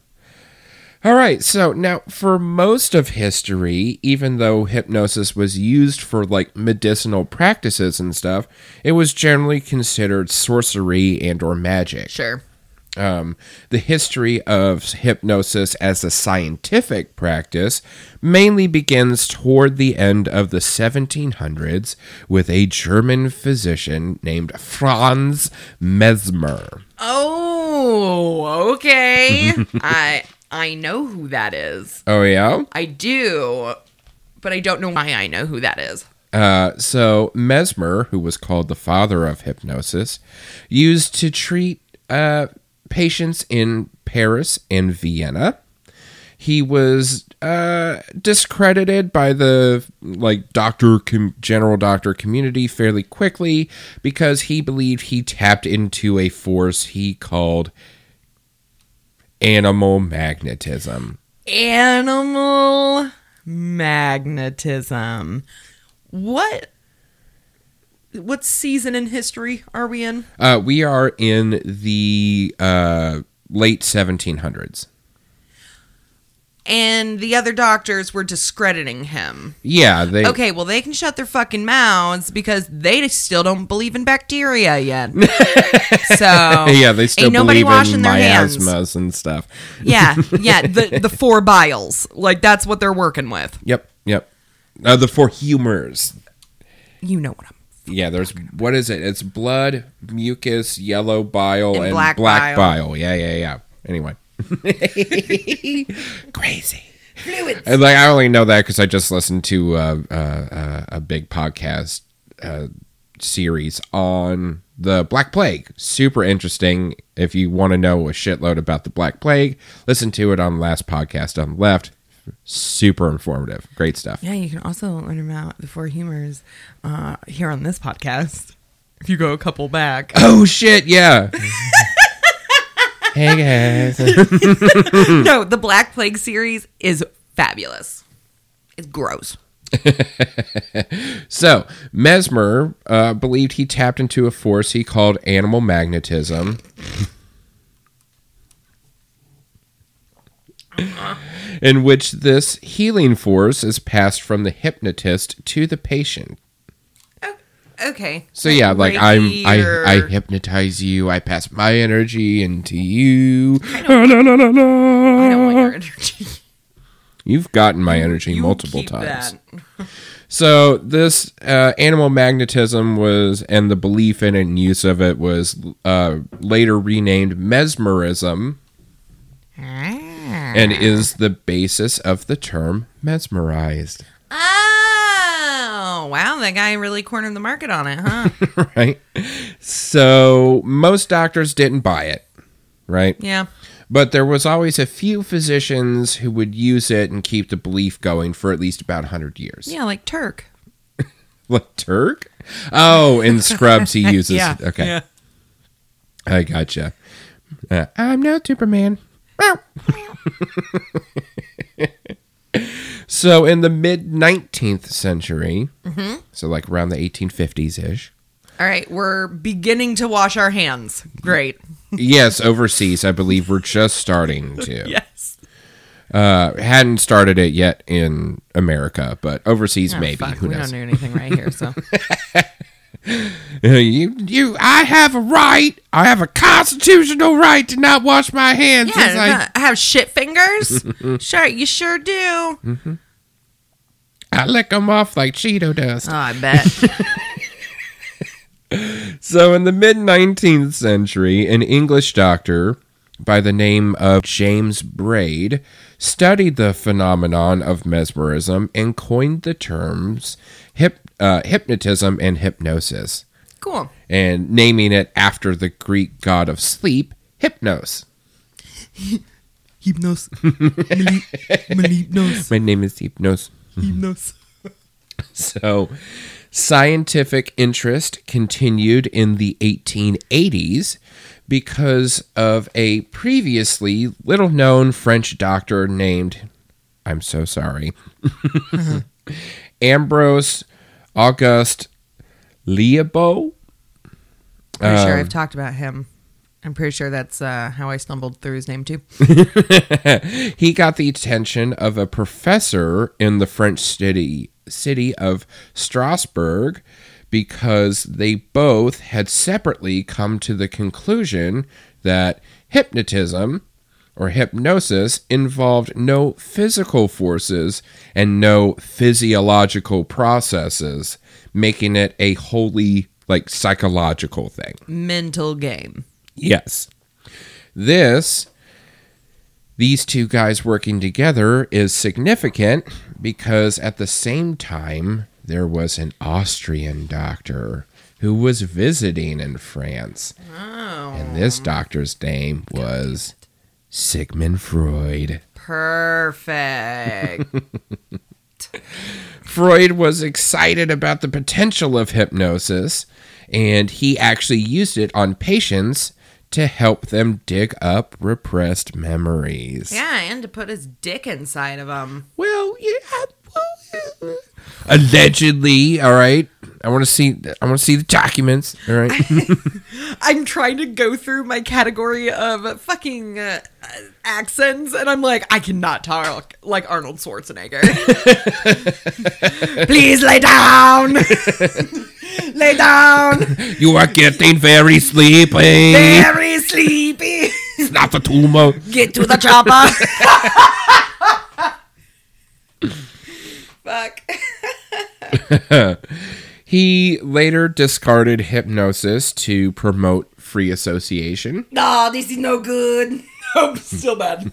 all right. So now for most of history, even though hypnosis was used for like medicinal practices and stuff, it was generally considered sorcery and or magic. Sure. Um, the history of hypnosis as a scientific practice mainly begins toward the end of the seventeen hundreds with a German physician named Franz Mesmer. Oh, okay. I I know who that is. Oh, yeah? I do, but I don't know why I know who that is. Uh, so Mesmer, who was called the father of hypnosis, used to treat... Uh, patients in Paris and Vienna. He was uh, discredited by the like doctor com- general doctor community fairly quickly because he believed he tapped into a force he called animal magnetism. Animal magnetism. What? What season in history are we in? Uh, we are in the uh, late seventeen hundreds. And the other doctors were discrediting him. Yeah. They... Okay, well, they can shut their fucking mouths because they still don't believe in bacteria yet. So yeah, they still believe in miasmas and stuff. Yeah, yeah, the, the four biles. Like, that's what they're working with. Yep, yep. Uh, the four humors. You know what I'm... Yeah, there's, what is it? It's blood, mucus, yellow bile, and, and black, black bile. bile. Yeah, yeah, yeah. Anyway. Crazy. Fluids. And like, I only know that because I just listened to uh, uh, uh, a big podcast uh, series on the Black Plague. Super interesting. If you want to know a shitload about the Black Plague, listen to it on the last podcast on the left. Super informative. Great stuff. Yeah, you can also learn about the four humors uh, here on this podcast. If you go a couple back. Oh, shit, yeah. Hey, guys. No, the Black Plague series is fabulous. It's gross. So, Mesmer uh, believed he tapped into a force he called animal magnetism. Uh-huh. In which this healing force is passed from the hypnotist to the patient. Oh, okay. So yeah, like I'm, I, I hypnotize you. I pass my energy into you. I don't, ah, la, la, la, la. I don't want your energy. You've gotten my energy you multiple times. So this uh, animal magnetism was, and the belief in it and use of it was uh, later renamed mesmerism. Ah. And is the basis of the term mesmerized. Oh, wow. That guy really cornered the market on it, huh? Right. So most doctors didn't buy it, right? Yeah. But there was always a few physicians who would use it and keep the belief going for at least about one hundred years. Yeah, like Turk. What, Turk? Oh, in Scrubs he uses yeah. it. Okay. Yeah. I gotcha. Uh, I'm not Superman. So in the mid nineteenth century, mm-hmm. So like around the eighteen fifties ish. All right, we're beginning to wash our hands. Great. Yes, overseas, I believe we're just starting to. Yes. Uh, hadn't started it yet in America, but overseas oh, maybe. Fuck. Who we knows? Don't do anything right here, so. You, you, I have a right. I have a constitutional right to not wash my hands. Yeah, I, I have shit fingers. Sure, you sure do. Mm-hmm. I lick them off like Cheeto dust. Oh, I bet. So, in the mid nineteenth century, an English doctor by the name of James Braid studied the phenomenon of mesmerism and coined the terms hip, uh, hypnotism and hypnosis. Cool. And naming it after the Greek god of sleep, Hypnos. Hypnos. Hypnos. My name is Hypnos. Hypnos. So, scientific interest continued in the eighteen eighties because of a previously little-known French doctor named, I'm so sorry, uh-huh. Ambrose Auguste Liabeau. I'm pretty um, sure I've talked about him. I'm pretty sure that's uh, how I stumbled through his name, too. He got the attention of a professor in the French city city of Strasbourg because they both had separately come to the conclusion that hypnotism or hypnosis involved no physical forces and no physiological processes, making it a wholly like psychological thing. Mental game. Yes. This, these two guys working together is significant because at the same time, there was an Austrian doctor who was visiting in France. Oh. And this doctor's name was Sigmund Freud. Perfect. Freud was excited about the potential of hypnosis, and he actually used it on patients to help them dig up repressed memories. Yeah, and to put his dick inside of them. Well, yeah. Allegedly, all right. I want to see. I want to see the documents. All right. I, I'm trying to go through my category of fucking uh, accents, and I'm like, I cannot talk like Arnold Schwarzenegger. Please lay down. Lay down. You are getting very sleepy. Very sleepy. It's not a tumor. Get to the chopper. Fuck. He later discarded hypnosis to promote free association. No, oh, this is no good. Nope, still bad.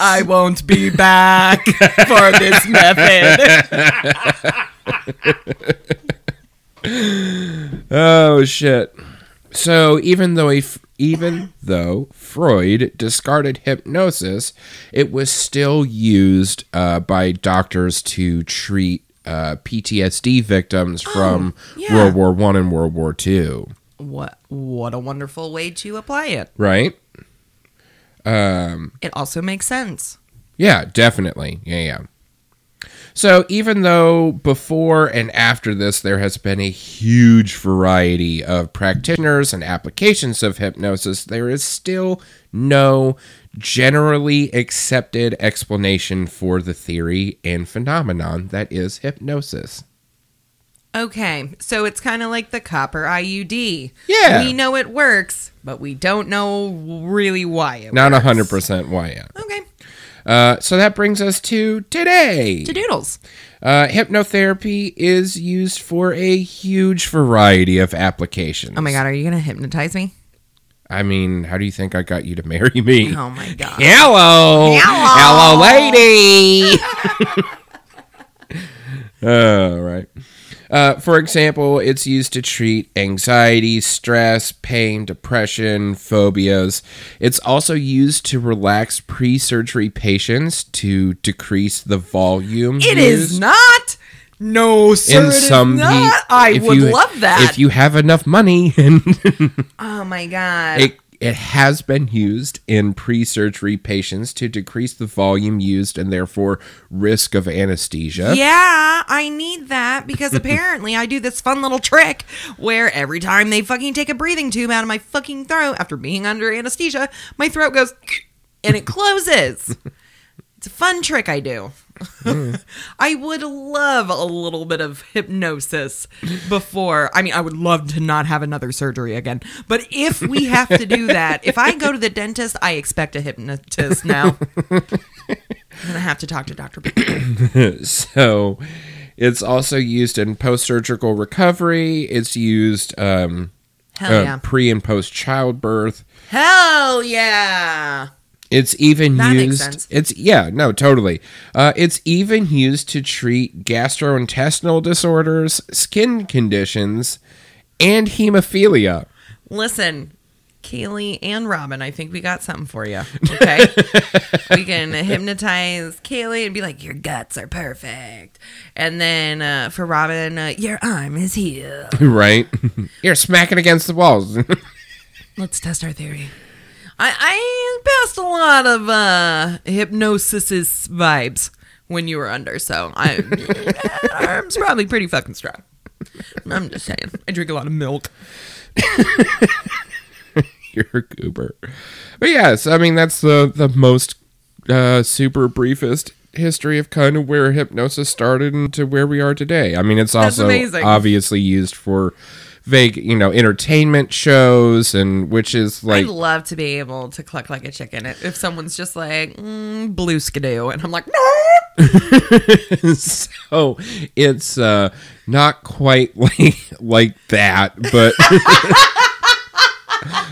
I won't be back for this method. Oh shit. So even though he f- even though Freud discarded hypnosis, it was still used uh, by doctors to treat uh, P T S D victims from oh, yeah. World War One and World War Two. What what a wonderful way to apply it. Right? Um, it also makes sense. Yeah, definitely. Yeah, yeah. So even though before and after this, there has been a huge variety of practitioners and applications of hypnosis, there is still no generally accepted explanation for the theory and phenomenon that is hypnosis. Okay, so it's kind of like the copper I U D. Yeah. We know it works, but we don't know really why it Not works. Not one hundred percent why it works. Okay. Uh, so that brings us to today. To doodles. Uh, hypnotherapy is used for a huge variety of applications. Oh my God, are you going to hypnotize me? I mean, how do you think I got you to marry me? Oh my God. Hello. Hello, Hello lady. All right. Uh, for example, it's used to treat anxiety, stress, pain, depression, phobias. It's also used to relax pre-surgery patients to decrease the volume. It used. Is not. No, sir, and it some is not. The, I would you, love that. If you have enough money. Oh, my God. It, it has been used in pre-surgery patients to decrease the volume used and therefore risk of anesthesia. Yeah, I need that because apparently I do this fun little trick where every time they fucking take a breathing tube out of my fucking throat after being under anesthesia, my throat goes and it closes. It's a fun trick I do. Mm. I would love a little bit of hypnosis before. I mean, I would love to not have another surgery again. But if we have to do that, if I go to the dentist, I expect a hypnotist now. I'm going to have to talk to Doctor B. So it's also used in post-surgical recovery. It's used um, Hell yeah. uh, pre and post childbirth. Hell yeah. It's even that used. Makes sense. It's yeah, no, totally. Uh, it's even used to treat gastrointestinal disorders, skin conditions, and hemophilia. Listen, Kaylee and Robin, I think we got something for you. Okay, we can hypnotize Kaylee and be like, "Your guts are perfect," and then uh, for Robin, uh, "Your arm is healed." Right, you're smacking against the walls. Let's test our theory. I, I passed a lot of uh, hypnosis vibes when you were under, so I, I'm probably pretty fucking strong. I'm just saying. I drink a lot of milk. You're a goober. But yes, I mean, that's the, the most uh, super briefest history of kind of where hypnosis started and to where we are today. I mean, it's also obviously used for... vague, you know, entertainment shows, and which is like... I'd love to be able to cluck like a chicken if someone's just like, mm, blue skidoo, and I'm like, no! So, it's uh, not quite like, like that, but...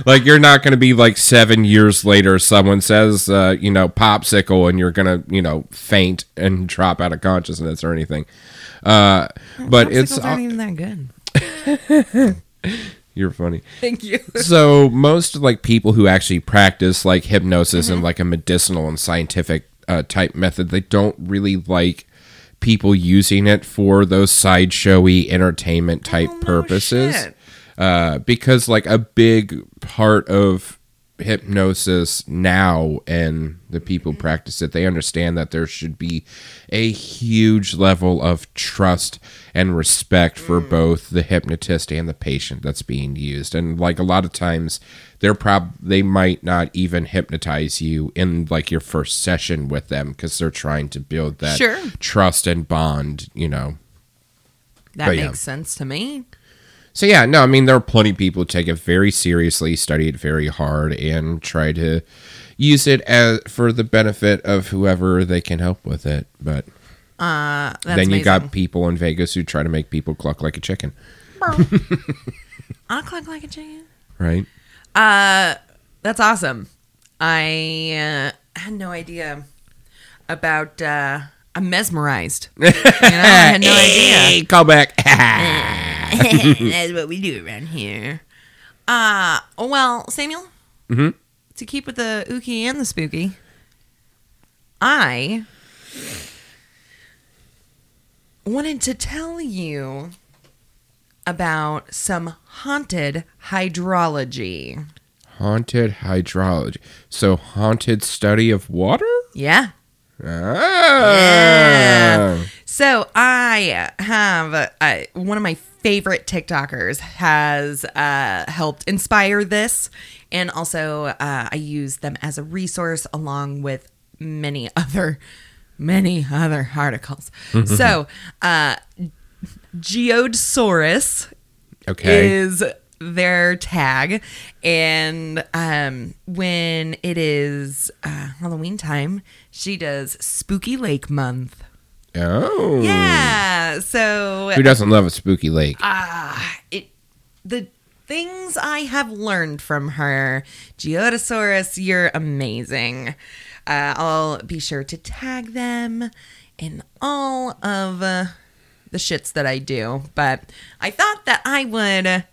Like, you're not going to be like seven years later, someone says, uh, you know, popsicle, and you're going to, you know, faint and drop out of consciousness or anything. Uh, but it's... Popsicles aren't even that good. You're funny. Thank you. So most like people who actually practice like hypnosis mm-hmm. and like a medicinal and scientific uh, type method, they don't really like people using it for those sideshowy entertainment type oh, no purposes. Shit. Uh, because like a big part of hypnosis now and the people mm-hmm. practice it, they understand that there should be a huge level of trust and respect for mm. both the hypnotist and the patient that's being used. And like a lot of times they're prob they might not even hypnotize you in like your first session with them because they're trying to build that sure. trust and bond, you know. That but, makes yeah. sense to me. So, yeah, no, I mean, there are plenty of people who take it very seriously, study it very hard, and try to use it as for the benefit of whoever they can help with it. But uh, that's then you amazing. Got people in Vegas who try to make people cluck like a chicken. I'll cluck like a chicken. Right. Uh, that's awesome. I uh, had no idea about... Uh, I'm mesmerized. You know, I had no hey, idea. Call back. That's what we do around here. Uh, well, Samuel, mm-hmm. to keep with the ooky and the spooky, I wanted to tell you about some haunted hydrology. Haunted hydrology. So haunted study of water? Yeah. Ah. Yeah. So I have uh, one of my favorite TikTokers has uh, helped inspire this, and also uh, I use them as a resource along with many other, many other articles. So, uh, Geodiesaurus okay. is their tag, and um, when it is uh, Halloween time, she does Spooky Lake Month. Oh. Yeah. So who doesn't love a spooky lake? Ah, uh, it the things I have learned from her. Geodiesaurus, you're amazing. Uh, I'll be sure to tag them in all of uh, the shits that I do, but I thought that I would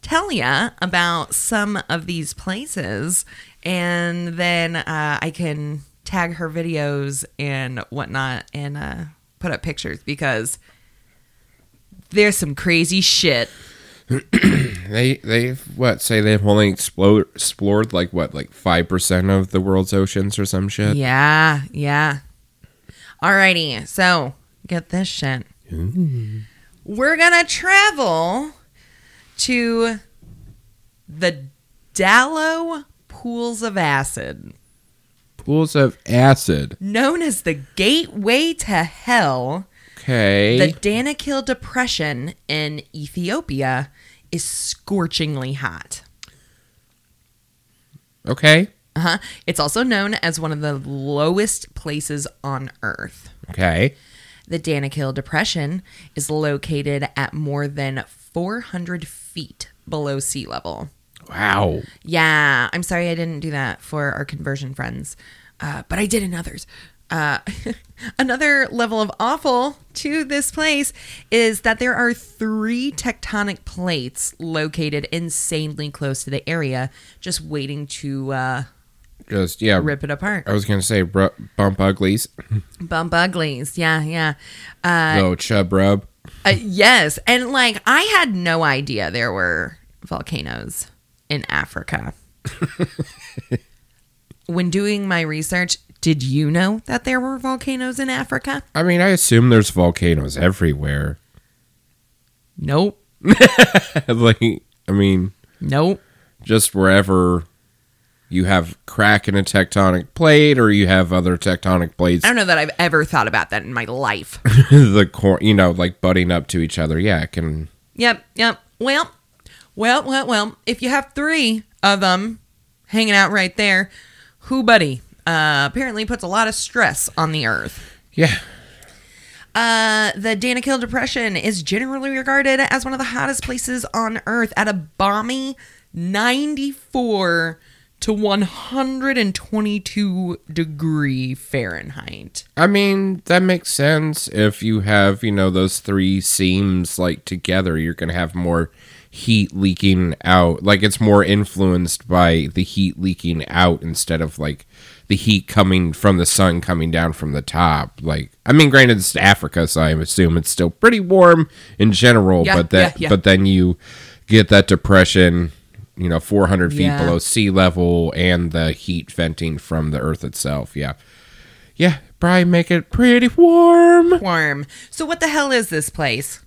tell ya about some of these places, and then uh, I can tag her videos and whatnot and uh, put up pictures because there's some crazy shit. they, they've, what, say they've only explore, explored, like, what, like five percent of the world's oceans or some shit? Yeah, yeah. Alrighty, so get this shit. Ooh. We're gonna travel to the Dallow Pools of Acid. Pools of acid. Known as the Gateway to Hell, okay. the Danakil Depression in Ethiopia is scorchingly hot. Okay. Uh-huh. It's also known as one of the lowest places on Earth. Okay. The Danakil Depression is located at more than four hundred feet below sea level. Wow. Yeah. I'm sorry I didn't do that for our conversion friends, uh, but I did in others. Uh, another level of awful to this place is that there are three tectonic plates located insanely close to the area, just waiting to uh, just yeah rip it apart. I was going to say br- bump uglies. Bump uglies. Yeah, yeah. Uh, no chub rub. Uh, yes. And like, I had no idea there were volcanoes in Africa. When doing my research, did you know that there were volcanoes in Africa? I mean, I assume there's volcanoes everywhere. Nope. Like, I mean, nope. Just wherever you have crack in a tectonic plate, or you have other tectonic plates. I don't know that I've ever thought about that in my life. The core, you know, like butting up to each other. Yeah, it can. Yep, yep. Well, well, well, well. If you have three of them hanging out right there. Who buddy uh, apparently puts a lot of stress on the earth. Yeah. Uh, the Danakil Depression is generally regarded as one of the hottest places on earth at a balmy ninety-four to one hundred twenty-two degree Fahrenheit. I mean, that makes sense. If you have, you know, those three seams like together, you're going to have more heat leaking out. Like, it's more influenced by the heat leaking out instead of like the heat coming from the sun coming down from the top. Like, I mean, granted, it's Africa, so I assume it's still pretty warm in general, yeah, but that yeah, yeah. but then you get that depression, you know, four hundred feet yeah. below sea level, and the heat venting from the earth itself. Yeah. Yeah, probably make it pretty warm. Warm. So what the hell is this place?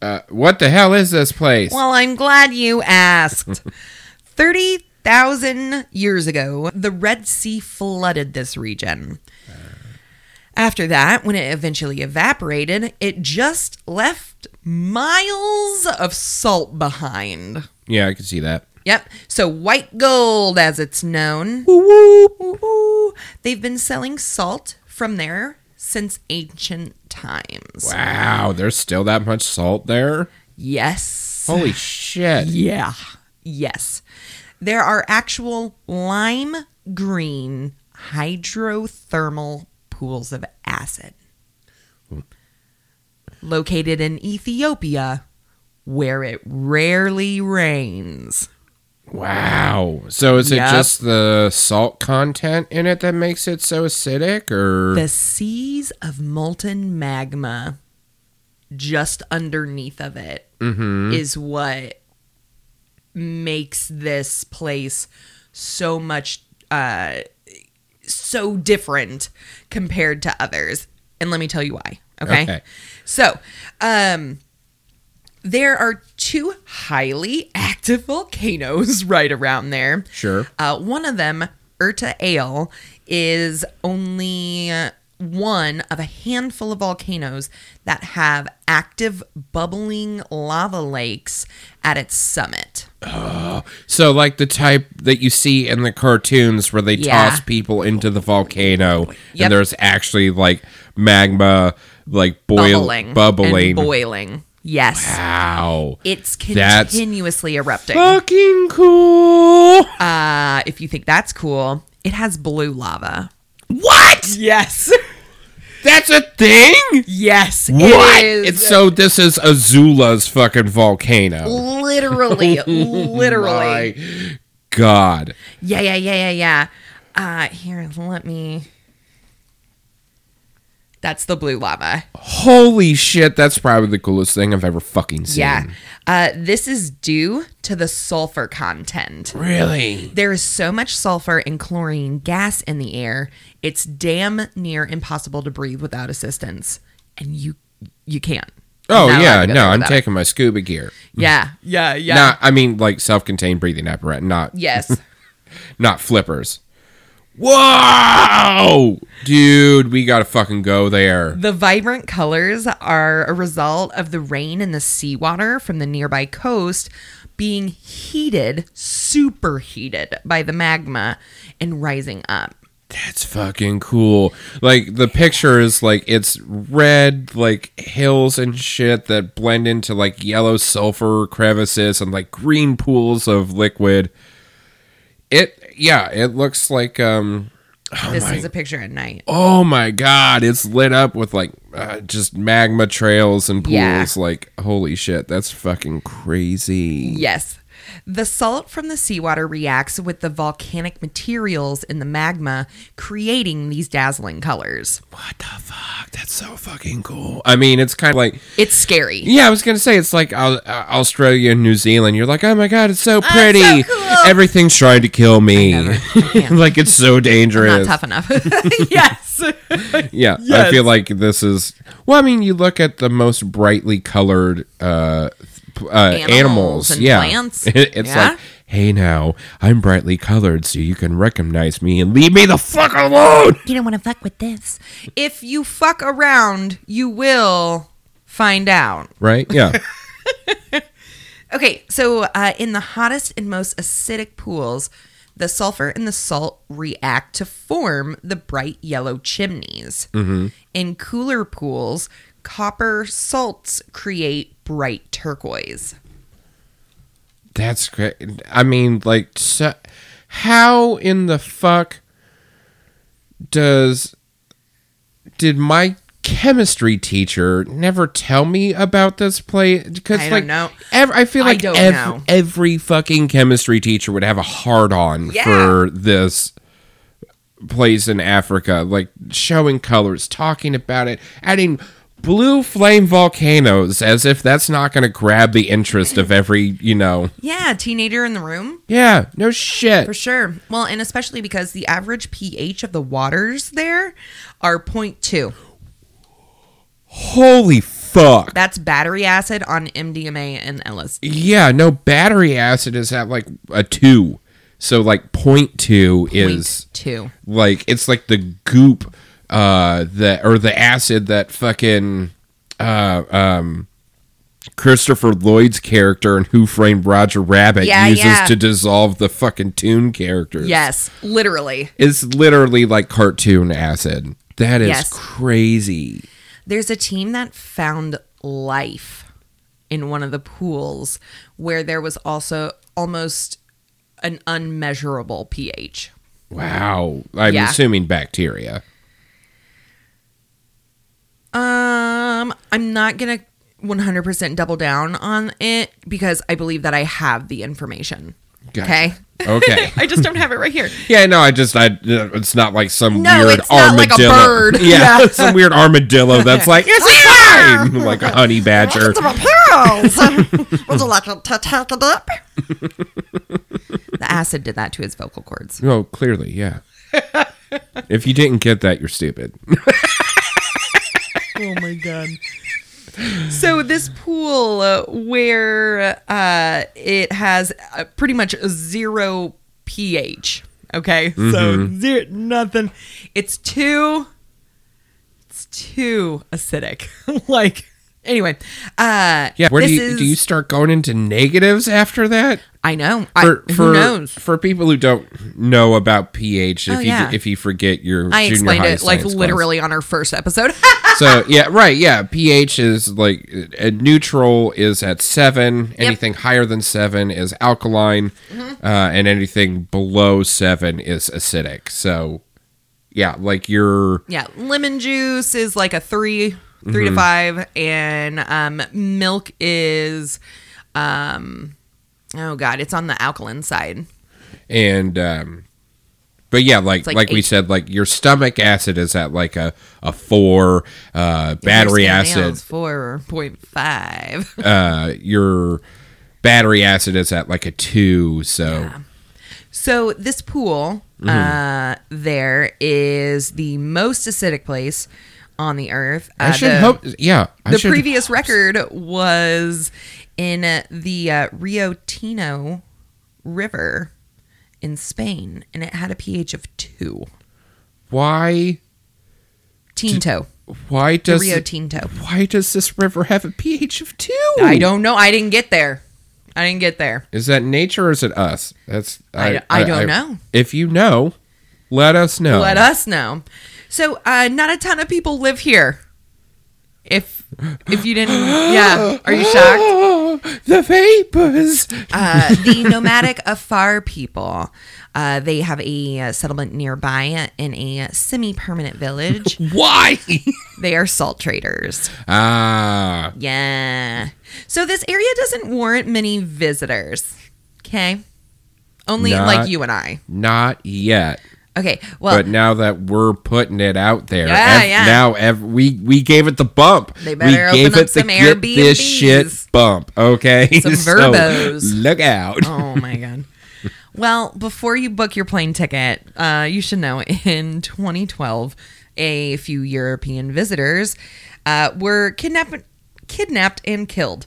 Uh, what the hell is this place? Well, I'm glad you asked. thirty thousand years ago, the Red Sea flooded this region. Uh, After that, when it eventually evaporated, it just left miles of salt behind. Yeah, I can see that. Yep. So white gold, as it's known. Woo-woo, woo-woo. They've been selling salt from there since ancient times. Wow, there's still that much salt there? Yes. Holy shit. Yeah. Yes. There are actual lime green hydrothermal pools of acid located in Ethiopia, where it rarely rains. Wow. So is yep. it just the salt content in it that makes it so acidic, or? The seas of molten magma just underneath of it mm-hmm. is what makes this place so much, uh, so different compared to others. And let me tell you why. Okay. okay. So, um... there are two highly active volcanoes right around there. Sure. Uh, one of them, Erta Ale, is only one of a handful of volcanoes that have active bubbling lava lakes at its summit. Oh, so like the type that you see in the cartoons where they yeah. toss people into the volcano yep. and there's actually like magma like boil- bubbling. Bubbling. And boiling. Yes. Wow. It's continuously that's erupting. Fucking cool. Uh, if you think that's cool, it has blue lava. What? Yes. That's a thing? Yes. What? It is. It's, so this is Azula's fucking volcano. Literally. Literally. My God. Yeah, yeah, yeah, yeah, yeah. Uh, here, let me... That's the blue lava. Holy shit, that's probably the coolest thing I've ever fucking seen. Yeah. Uh, this is due to the sulfur content. Really? There is so much sulfur and chlorine gas in the air, it's damn near impossible to breathe without assistance. And you you can't. Oh, yeah. No, I'm taking my scuba gear. Yeah. Yeah, yeah. Nah, I mean, like, self-contained breathing apparatus, not... Yes. Not flippers. Whoa! Dude, we gotta fucking go there. The vibrant colors are a result of the rain and the seawater from the nearby coast being heated, superheated by the magma and rising up. that's fucking cool. Like, the picture is, like, it's red, like, hills and shit that blend into, like, yellow sulfur crevices and, like, green pools of liquid. It, yeah, it looks like, um... Oh this my, is a picture at night. Oh, my God. It's lit up with, like, uh, just magma trails and pools. Yeah. Like, holy shit, that's fucking crazy. Yes. The salt from the seawater reacts with the volcanic materials in the magma, creating these dazzling colors. What the fuck? That's so fucking cool. I mean, it's kind of like... It's scary. Yeah, I was going to say, it's like uh, Australia and New Zealand. You're like, oh, my God, it's so pretty. Oh, so cool. Everything's trying to kill me. I I like, it's so dangerous. I'm not tough enough. Yes. Yeah. Yes. I feel like this is... Well, I mean, you look at the most brightly colored uh, uh, animals. animals. And yeah. plants. It, it's yeah. like, hey, now, I'm brightly colored, so you can recognize me and leave me the fuck alone. You don't want to fuck with this. If you fuck around, you will find out. Right? Yeah. Okay, so uh, in the hottest and most acidic pools, the sulfur and the salt react to form the bright yellow chimneys. Mm-hmm. In cooler pools, copper salts create bright turquoise. That's great. I mean, like, so how in the fuck does did my... chemistry teacher never tell me about this play? Because I like, don't know. Ev- I feel like I ev- know. every fucking chemistry teacher would have a hard on yeah. for this place in Africa, like showing colors, talking about it, adding blue flame volcanoes, as if that's not going to grab the interest of every, you know. Yeah, teenager in the room. Yeah, no shit. For sure. Well, and especially because the average pH of the waters there are zero point two. Holy fuck. That's battery acid on M D M A and L S D. Yeah, no, battery acid is at like a two. So like zero point two is two. Like it's like the goop uh that or the acid that fucking uh um Christopher Lloyd's character in Who Framed Roger Rabbit yeah, uses yeah. to dissolve the fucking Toon characters. Yes, literally. It's literally like cartoon acid. That is yes. crazy. There's a team that found life in one of the pools where there was also almost an unmeasurable pH. Wow. I'm yeah. assuming bacteria. Um, I'm not going to one hundred percent double down on it because I believe that I have the information. Gotcha. Okay. Okay. I just don't have it right here. Yeah, no, I just, I. it's not like some no, weird it's not armadillo. Like a bird. Yeah, yeah. Some weird armadillo that's like, it's fine! Like a honey badger. The acid did that to his vocal cords. Oh, clearly, yeah. If you didn't get that, you're stupid. Oh my God. So this pool uh, where uh, it has uh, pretty much zero pH, okay? Mm-hmm. So zero, nothing. It's too, it's too acidic. Like, anyway. Uh, yeah, where do you, is, do you start going into negatives after that? I know. For, I, for, who knows? For people who don't know about pH, if oh, you yeah. if you forget your I junior explained high it like class. Literally on our first episode. So yeah, right, yeah. pH is like a neutral is at seven. Yep. Anything higher than seven is alkaline, mm-hmm. uh, and anything below seven is acidic. So yeah, like your yeah lemon juice is like a three, three mm-hmm. to five, and um, milk is. Um, Oh, God, it's on the alkaline side. And, um, but yeah, like like, like we said, like your stomach acid is at like a, a four, uh, battery acid. four point five. uh, your battery acid is at like a two, so. Yeah. So this pool mm-hmm. uh, there is the most acidic place on the earth. Uh, I should the, hope, yeah. I the should previous hope. record was... in uh, the uh, Rio Tino River in Spain, and it had a pH of two. Why? Tinto. Do, why does the Rio it, Tinto? Why does this river have a pH of two? I don't know. I didn't get there. I didn't get there. Is that nature or is it us? That's I. I, I, I don't I, know. If you know, Let us know. Let us know. So, uh, not a ton of people live here. If if you didn't, yeah. Are you shocked? The vapors. Uh, the nomadic Afar people. Uh, they have a uh, settlement nearby in a semi-permanent village. Why? They are salt traders. Ah. Uh. Yeah. So this area doesn't warrant many visitors. Okay. Only not, like you and I. Not yet. Okay, well... But now that we're putting it out there, yeah, ev- yeah. now ev- we, we gave it the bump. They better we gave open it up the some get Airbnbs. This shit bump, okay? Some verbos. So look out. Oh, my God. Well, before you book your plane ticket, uh, you should know, in twenty twelve, a few European visitors uh, were kidnapped, kidnapped and killed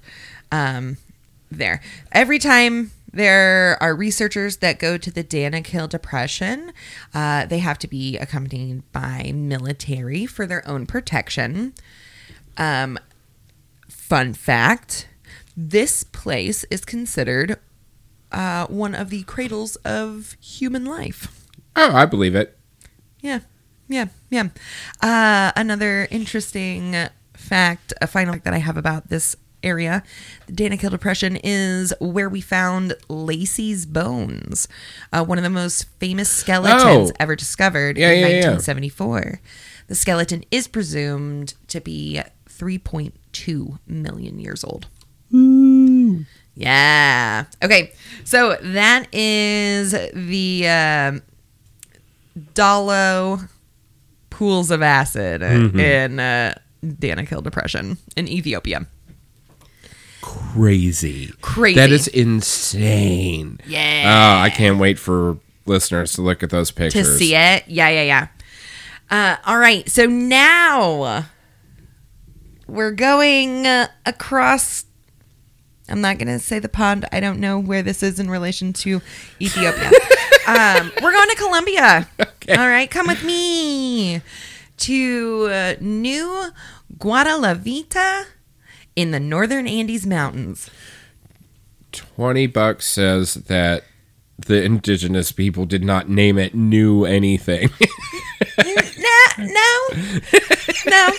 um, there. Every time... There are researchers that go to the Danakil Depression. Uh, they have to be accompanied by military for their own protection. Um, fun fact, this place is considered uh, one of the cradles of human life. Oh, I believe it. Yeah, yeah, yeah. Uh, another interesting fact, a final fact that I have about this area. The Danakil Depression is where we found Lacey's bones, uh, one of the most famous skeletons oh. ever discovered yeah, in yeah, nineteen seventy-four. Yeah. The skeleton is presumed to be three point two million years old. Ooh. Yeah. Okay. So that is the um, Dalo pools of acid mm-hmm. in uh, Danakil Depression in Ethiopia. Crazy. Crazy. That is insane. Yeah. Oh, I can't wait for listeners to look at those pictures. To see it. Yeah, yeah, yeah. Uh, all right. So now we're going uh, across. I'm not going to say the pond. I don't know where this is in relation to Ethiopia. um, we're going to Colombia. Okay. All right. Come with me to uh, New Guatavita. In the northern Andes Mountains. twenty bucks says that the indigenous people did not name it New anything. no, no, no.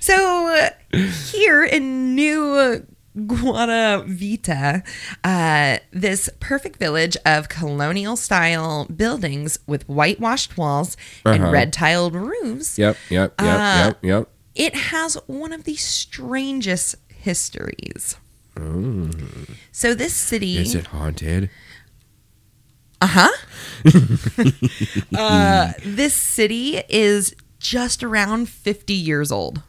So uh, here in New Guatavita, uh, this perfect village of colonial-style buildings with whitewashed walls uh-huh. and red-tiled roofs. Yep, yep, yep, uh, yep, yep. It has one of the strangest histories. Ooh. So this city... Is it haunted? Uh-huh. uh, this city is just around fifty years old.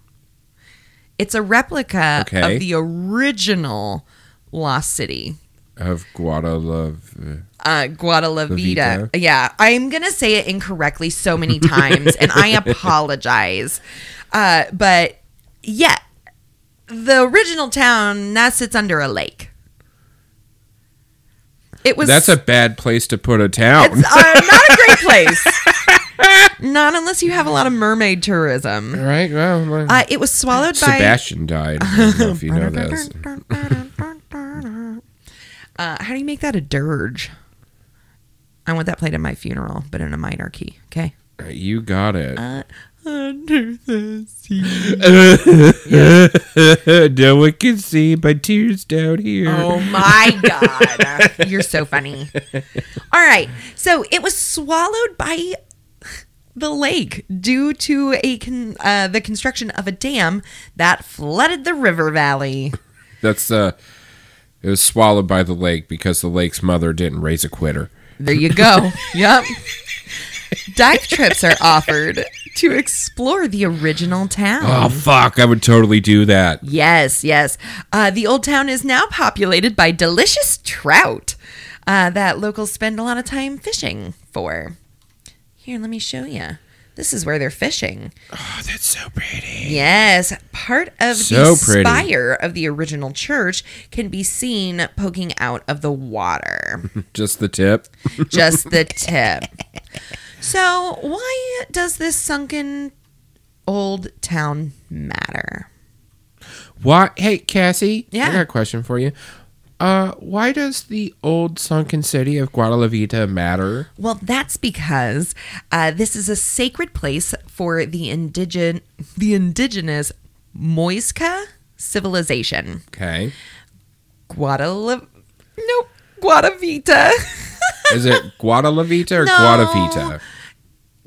It's a replica okay. of the original lost city. Of Guadalupe... Uh, Guadalavita. Yeah, I'm going to say it incorrectly so many times, and I apologize. Uh, but, yeah, the original town now sits under a lake. It was. That's a bad place to put a town. It's uh, not a great place. Not unless you have a lot of mermaid tourism. All right, well. well uh, it was swallowed Sebastian by... Sebastian died. I don't know if you know this. uh, how do you make that a dirge? I want that played at my funeral, but in a minor key, okay? Uh, you got it. Uh, under the sea. Yeah. No one can see my tears down here. Oh, my God. You're so funny. All right. So it was swallowed by the lake due to a con- uh, the construction of a dam that flooded the river valley. That's, uh, it was swallowed by the lake because the lake's mother didn't raise a quitter. There you go. Yep. Dive trips are offered to explore the original town. Oh, fuck. I would totally do that. Yes, yes. Uh, the old town is now populated by delicious trout uh, that locals spend a lot of time fishing for. Here, let me show you. This is where they're fishing. Oh, that's so pretty. Yes. Part of so the spire pretty. Of the original church can be seen poking out of the water. Just the tip? Just the tip. So why does this sunken old town matter? Why? Hey, Cassie. Yeah. I got a question for you. Uh, why does the old sunken city of Guatavita matter? Well, that's because uh, this is a sacred place for the indigen- the indigenous Muisca civilization. Okay. Guadal... Nope. Guatavita. Is it Guatavita or no. Guatavita?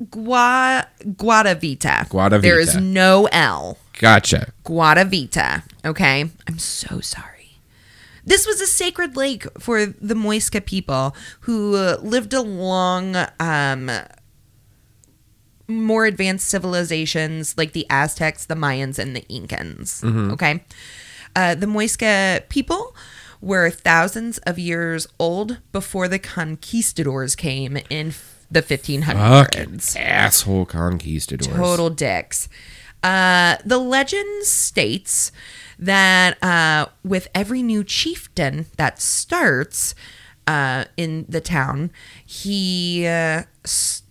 Gua Guatavita. Guatavita. There is no L. Gotcha. Guatavita. Okay. I'm so sorry. This was a sacred lake for the Muisca people who uh, lived along um, more advanced civilizations like the Aztecs, the Mayans, and the Incans. Mm-hmm. Okay. Uh, the Muisca people were thousands of years old before the conquistadors came in f- the fifteen hundreds. Fucking asshole conquistadors. Total dicks. Uh, the legend states that uh, with every new chieftain that starts uh, in the town, he uh, s-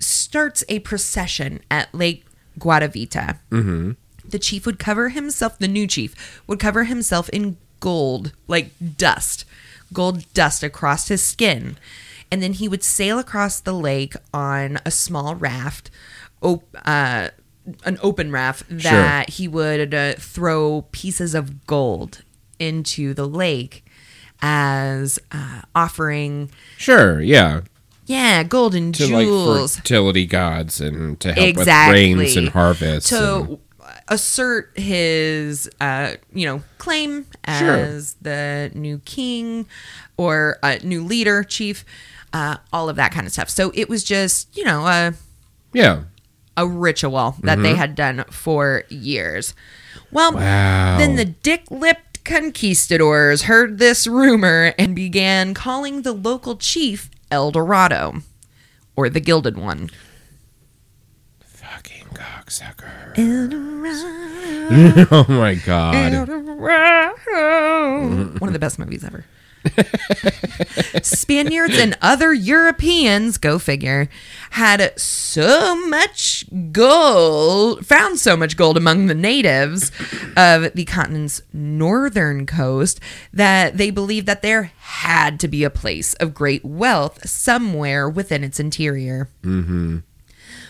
starts a procession at Lake Guatavita. Mm-hmm. The chief would cover himself, the new chief would cover himself in gold, like dust, gold dust across his skin. And then he would sail across the lake on a small raft, op- uh an open raft that sure. he would uh, throw pieces of gold into the lake as uh, offering. Sure. Yeah. Yeah. Golden to, jewels. To like fertility gods and to help exactly. with rains and harvests. To and... assert his, uh, you know, claim as sure. the new king or a uh, new leader, chief, uh, all of that kind of stuff. So it was just, you know, uh, yeah. a ritual that mm-hmm. they had done for years. Well, wow. then the dick-lipped conquistadors heard this rumor and began calling the local chief El Dorado, or the Gilded One. Fucking cocksucker. El Dorado. Oh my God. El Dorado. One of the best movies ever. Spaniards and other Europeans, go figure, had so much gold, found so much gold among the natives of the continent's northern coast that they believed that there had to be a place of great wealth somewhere within its interior. Mm-hmm.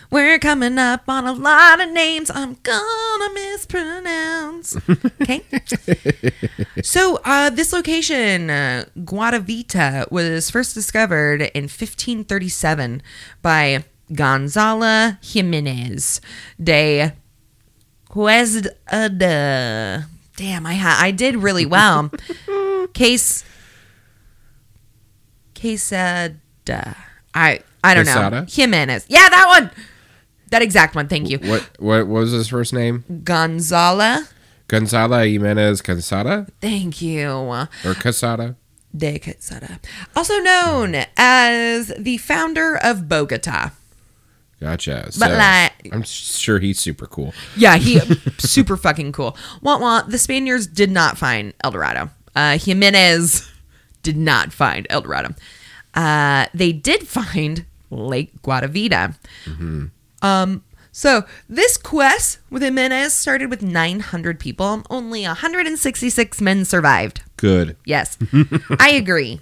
We're coming up on a lot of names I'm gonna mispronounce. Okay. So uh, this location, uh, Guatavita, was first discovered in fifteen thirty-seven by Gonzalo Jimenez de Quesada. Damn, I ha- I did really well. Case Quesada. I I don't Quesada? know. Jimenez. Yeah, that one. That exact one, thank you. What what, what was his first name? Gonzala. Gonzala Jimenez Quesada? Thank you. Or Quesada. De Quesada. Also known mm. as the founder of Bogota. Gotcha. So, but like, I'm sure he's super cool. Yeah, he super fucking cool. Wah wah, the Spaniards did not find El Dorado. Uh, Jimenez did not find El Dorado. Uh, they did find Lake Guatavita. Mm-hmm. Um, so this quest with Jimenez started with nine hundred people. Only one hundred sixty-six men survived. Good. Yes. I agree.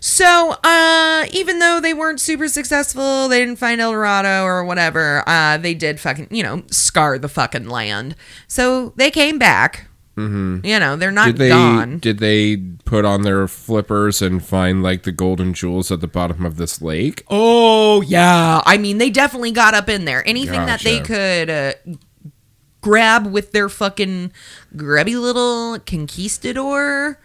So uh, even though they weren't super successful, they didn't find El Dorado or whatever, uh, they did fucking, you know, scar the fucking land. So they came back. Mm-hmm. You know, they're not did they, gone. Did they put on their flippers and find, like, the golden jewels at the bottom of this lake? Oh, yeah. I mean, they definitely got up in there. Anything gotcha. that they could uh, grab with their fucking grubby little conquistador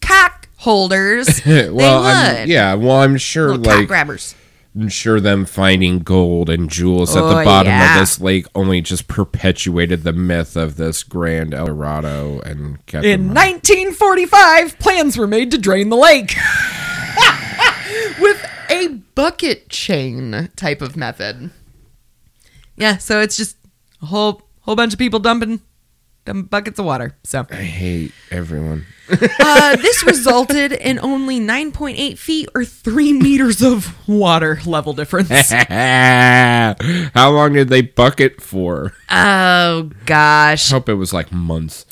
cock holders, well, they would. I'm, yeah, well, I'm sure, little like... cock grabbers. I'm sure them finding gold and jewels oh, at the bottom yeah. of this lake only just perpetuated the myth of this grand El Dorado and kept in nineteen forty-five, plans were made to drain the lake with a bucket chain type of method. Yeah, so it's just a whole whole bunch of people dumping them buckets of water. So I hate everyone. uh, this resulted in only nine point eight feet or three meters of water level difference. How long did they bucket for? Oh gosh. I hope it was like months.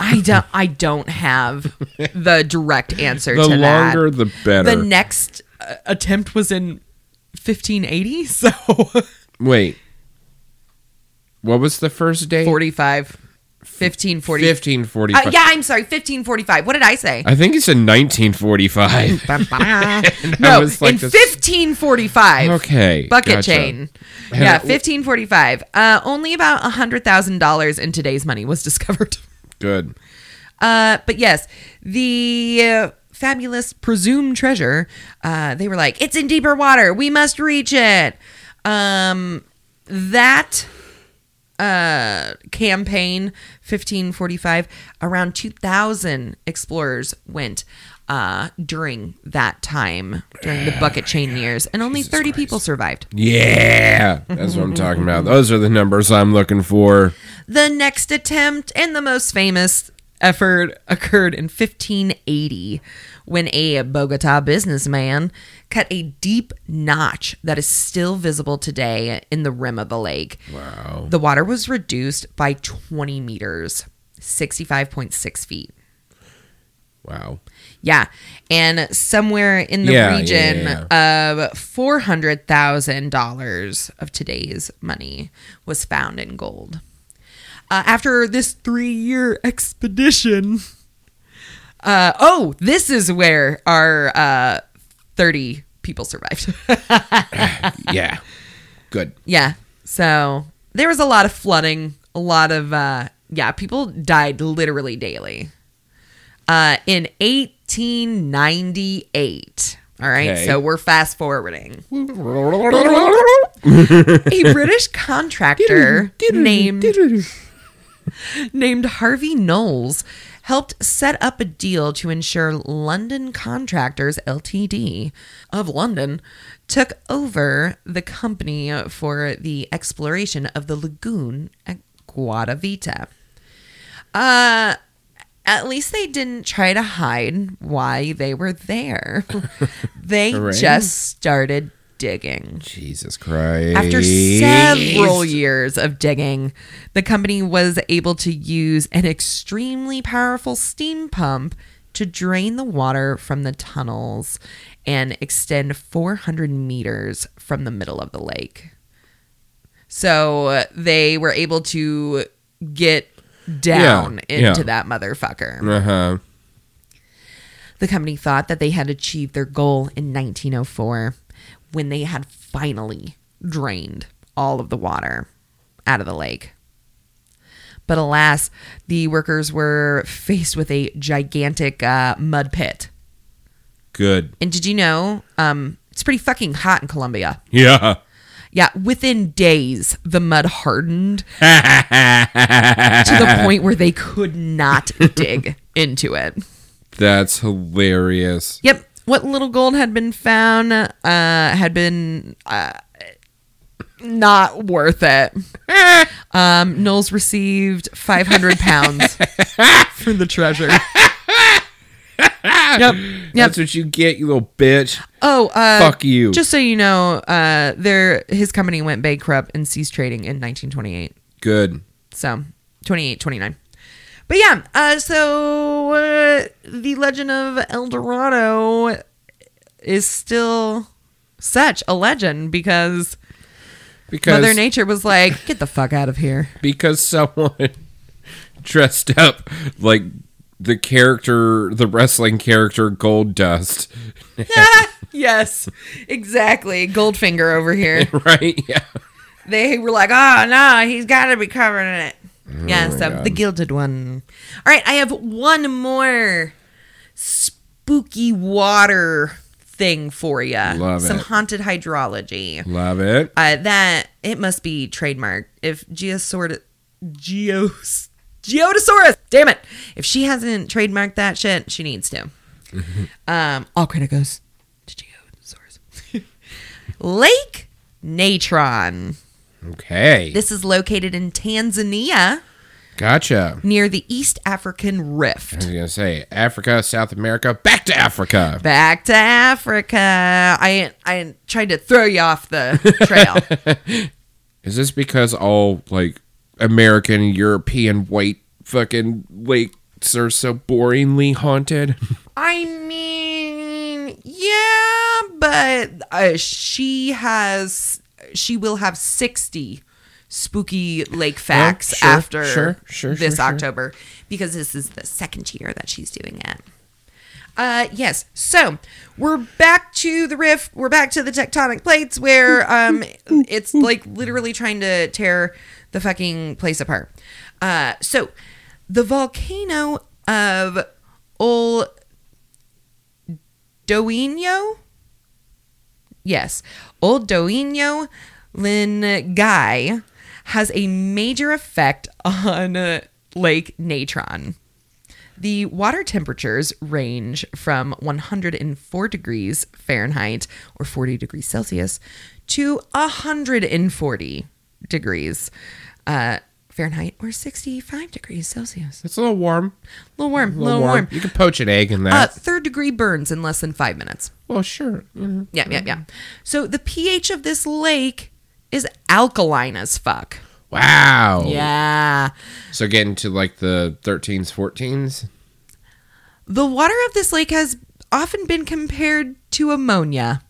I don't. I don't have the direct answer the to that. The longer, the better. The next uh, attempt was in fifteen eighty. So wait, what was the first date? forty-five. fifteen forty. fifteen forty-five. Uh, yeah, I'm sorry. fifteen forty-five. What did I say? I think he said nineteen forty-five. No, was like in this... fifteen forty-five. Okay. Bucket gotcha. Chain. And yeah, fifteen forty-five. Uh, only about one hundred thousand dollars in today's money was discovered. Good. Uh, but yes, the uh, fabulous presumed treasure, uh, they were like, it's in deeper water. We must reach it. Um, that... Uh, campaign fifteen forty-five, around two thousand explorers went uh, during that time, during the bucket chain years, and only Jesus thirty Christ. People survived. Yeah, that's what I'm talking about. Those are the numbers I'm looking for. The next attempt and the most famous effort occurred in fifteen eighty when a Bogota businessman cut a deep notch that is still visible today in the rim of the lake. Wow. The water was reduced by twenty meters, sixty-five point six feet. Wow. Yeah. And somewhere in the yeah, region yeah, yeah. of four hundred thousand dollars of today's money was found in gold. Uh, after this three-year expedition, uh, oh, this is where our uh, thirty people survived. Yeah, good. Yeah, so there was a lot of flooding, a lot of, uh, yeah, people died literally daily. Uh, in eighteen ninety-eight, all right, okay. So we're fast-forwarding. A British contractor named... named Harvey Knowles helped set up a deal to ensure London Contractors L T D of London took over the company for the exploration of the lagoon at Guatavita. Uh, at least they didn't try to hide why they were there. They right? just started digging. Jesus Christ. After several years of digging, the company was able to use an extremely powerful steam pump to drain the water from the tunnels and extend four hundred meters from the middle of the lake. So uh, they were able to get down yeah, into yeah. that motherfucker. Uh-huh. The company thought that they had achieved their goal in nineteen oh four. When they had finally drained all of the water out of the lake. But alas, the workers were faced with a gigantic uh, mud pit. Good. And did you know, um, it's pretty fucking hot in Colombia. Yeah. Yeah, within days, the mud hardened to the point where they could not dig into it. That's hilarious. Yep. What little gold had been found uh, had been uh, not worth it. Um, Knowles received five hundred pounds for the treasure. Yep, yep. That's what you get, you little bitch. Oh, uh, fuck you. Just so you know, uh, there his company went bankrupt and ceased trading in nineteen twenty-eight. Good. So, twenty-eight, twenty-nine. But yeah, uh, so uh, the legend of El Dorado is still such a legend because, because Mother Nature was like, get the fuck out of here. Because someone dressed up like the character, the wrestling character Gold Dust. Yes, exactly. Goldfinger over here. Right, yeah. They were like, oh, no, he's got to be covering it. Yeah, oh so God. The Gilded One. All right, I have one more spooky water thing for you. Love Some it. Some haunted hydrology. Love it. Uh, that, it must be trademarked. If Geosort- Geos- Geodiesaurus, damn it. If she hasn't trademarked that shit, she needs to. um, all credit goes to Geodiesaurus. Lake Natron. Okay. This is located in Tanzania. Gotcha. Near the East African Rift. I was going to say, Africa, South America, back to Africa. Back to Africa. I I tried to throw you off the trail. Is this because all, like, American, European, white fucking lakes are so boringly haunted? I mean, yeah, but uh, she has, she will have sixty spooky lake facts oh, sure, after sure, sure, this sure, October sure. because this is the second year that she's doing it. Uh, yes. So we're back to the rift. We're back to the tectonic plates where um, it's like literally trying to tear the fucking place apart. Uh, so the volcano of El Dorado. Yes. El Dorado Lingay has a major effect on uh, Lake Natron. The water temperatures range from one hundred four degrees Fahrenheit, or forty degrees Celsius, to one hundred forty degrees uh, Fahrenheit, or sixty-five degrees Celsius. It's a little warm. A little warm. A little, little warm. warm. You can poach an egg in that. Uh, third degree burns in less than five minutes. Well, sure. Mm-hmm. Yeah, yeah, yeah. So the pH of this lake is alkaline as fuck. Wow. Yeah. So getting to like the thirteens, fourteens? The water of this lake has often been compared to ammonia.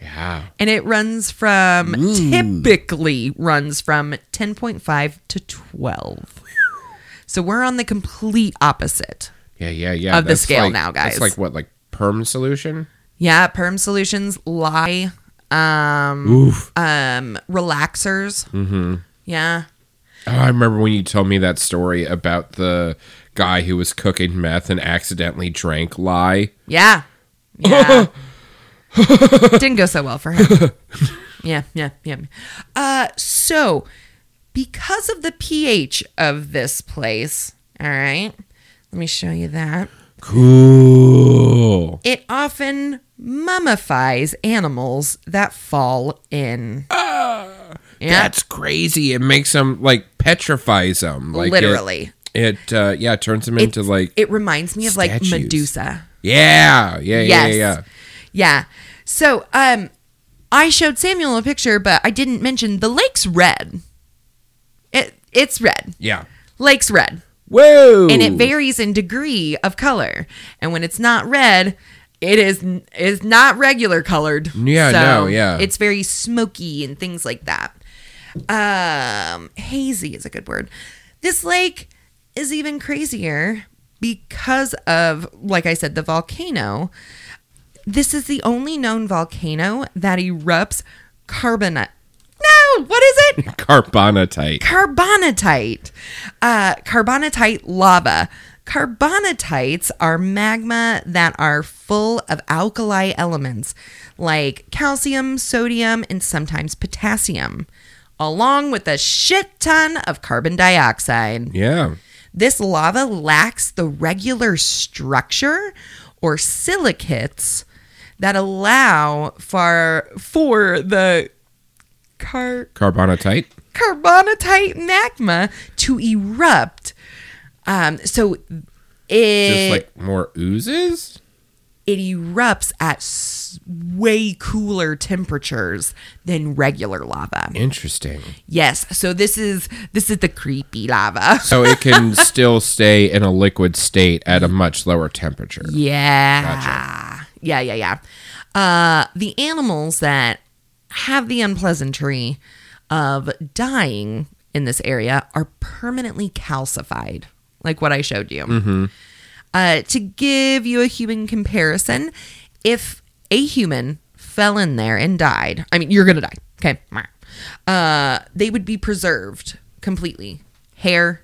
Yeah. And it runs from, Ooh. typically runs from ten point five to twelve. So we're on the complete opposite. Yeah, yeah, yeah. Of that's the scale like, now, guys. It's like what, like perm solution? Yeah, perm solutions lie. Um, Oof. um, relaxers. Mm-hmm. Yeah. Oh, I remember when you told me that story about the guy who was cooking meth and accidentally drank lye. Yeah. Yeah. Didn't go so well for him. Yeah, yeah, yeah. Uh, so because of the pH of this place, all right, let me show you that. Cool. It often mummifies animals that fall in. Uh, yeah. That's crazy. It makes them, like, petrifies them. Like, literally. It, it uh, yeah, turns them it, into, like, it reminds me of, statues. Like, Medusa. Yeah. Yeah, yes. yeah, yeah. Yeah. So, um, I showed Samuel a picture, but I didn't mention the lake's red. It It's red. Yeah. Lake's red. Whoa. And it varies in degree of color. And when it's not red, it is is not regular colored. Yeah, so no, yeah. It's very smoky and things like that. Um, hazy is a good word. This lake is even crazier because of, like I said, the volcano. This is the only known volcano that erupts carbonate. No, what is it? Carbonatite. Carbonatite. Uh, carbonatite lava. Carbonatites are magma that are full of alkali elements like calcium, sodium, and sometimes potassium, along with a shit ton of carbon dioxide. Yeah. This lava lacks the regular structure or silicates that allow for, for the Car- carbonatite carbonatite magma to erupt. Um, so it just like more oozes. It erupts at s- way cooler temperatures than regular lava. Interesting. Yes. So this is this is the creepy lava. So it can still stay in a liquid state at a much lower temperature. Yeah. Gotcha. Yeah. Yeah. Yeah. Uh, the animals that have the unpleasantry of dying in this area are permanently calcified, like what I showed you. Mm-hmm. Uh, to give you a human comparison, if a human fell in there and died, I mean, you're going to die, okay? Uh, they would be preserved completely. Hair,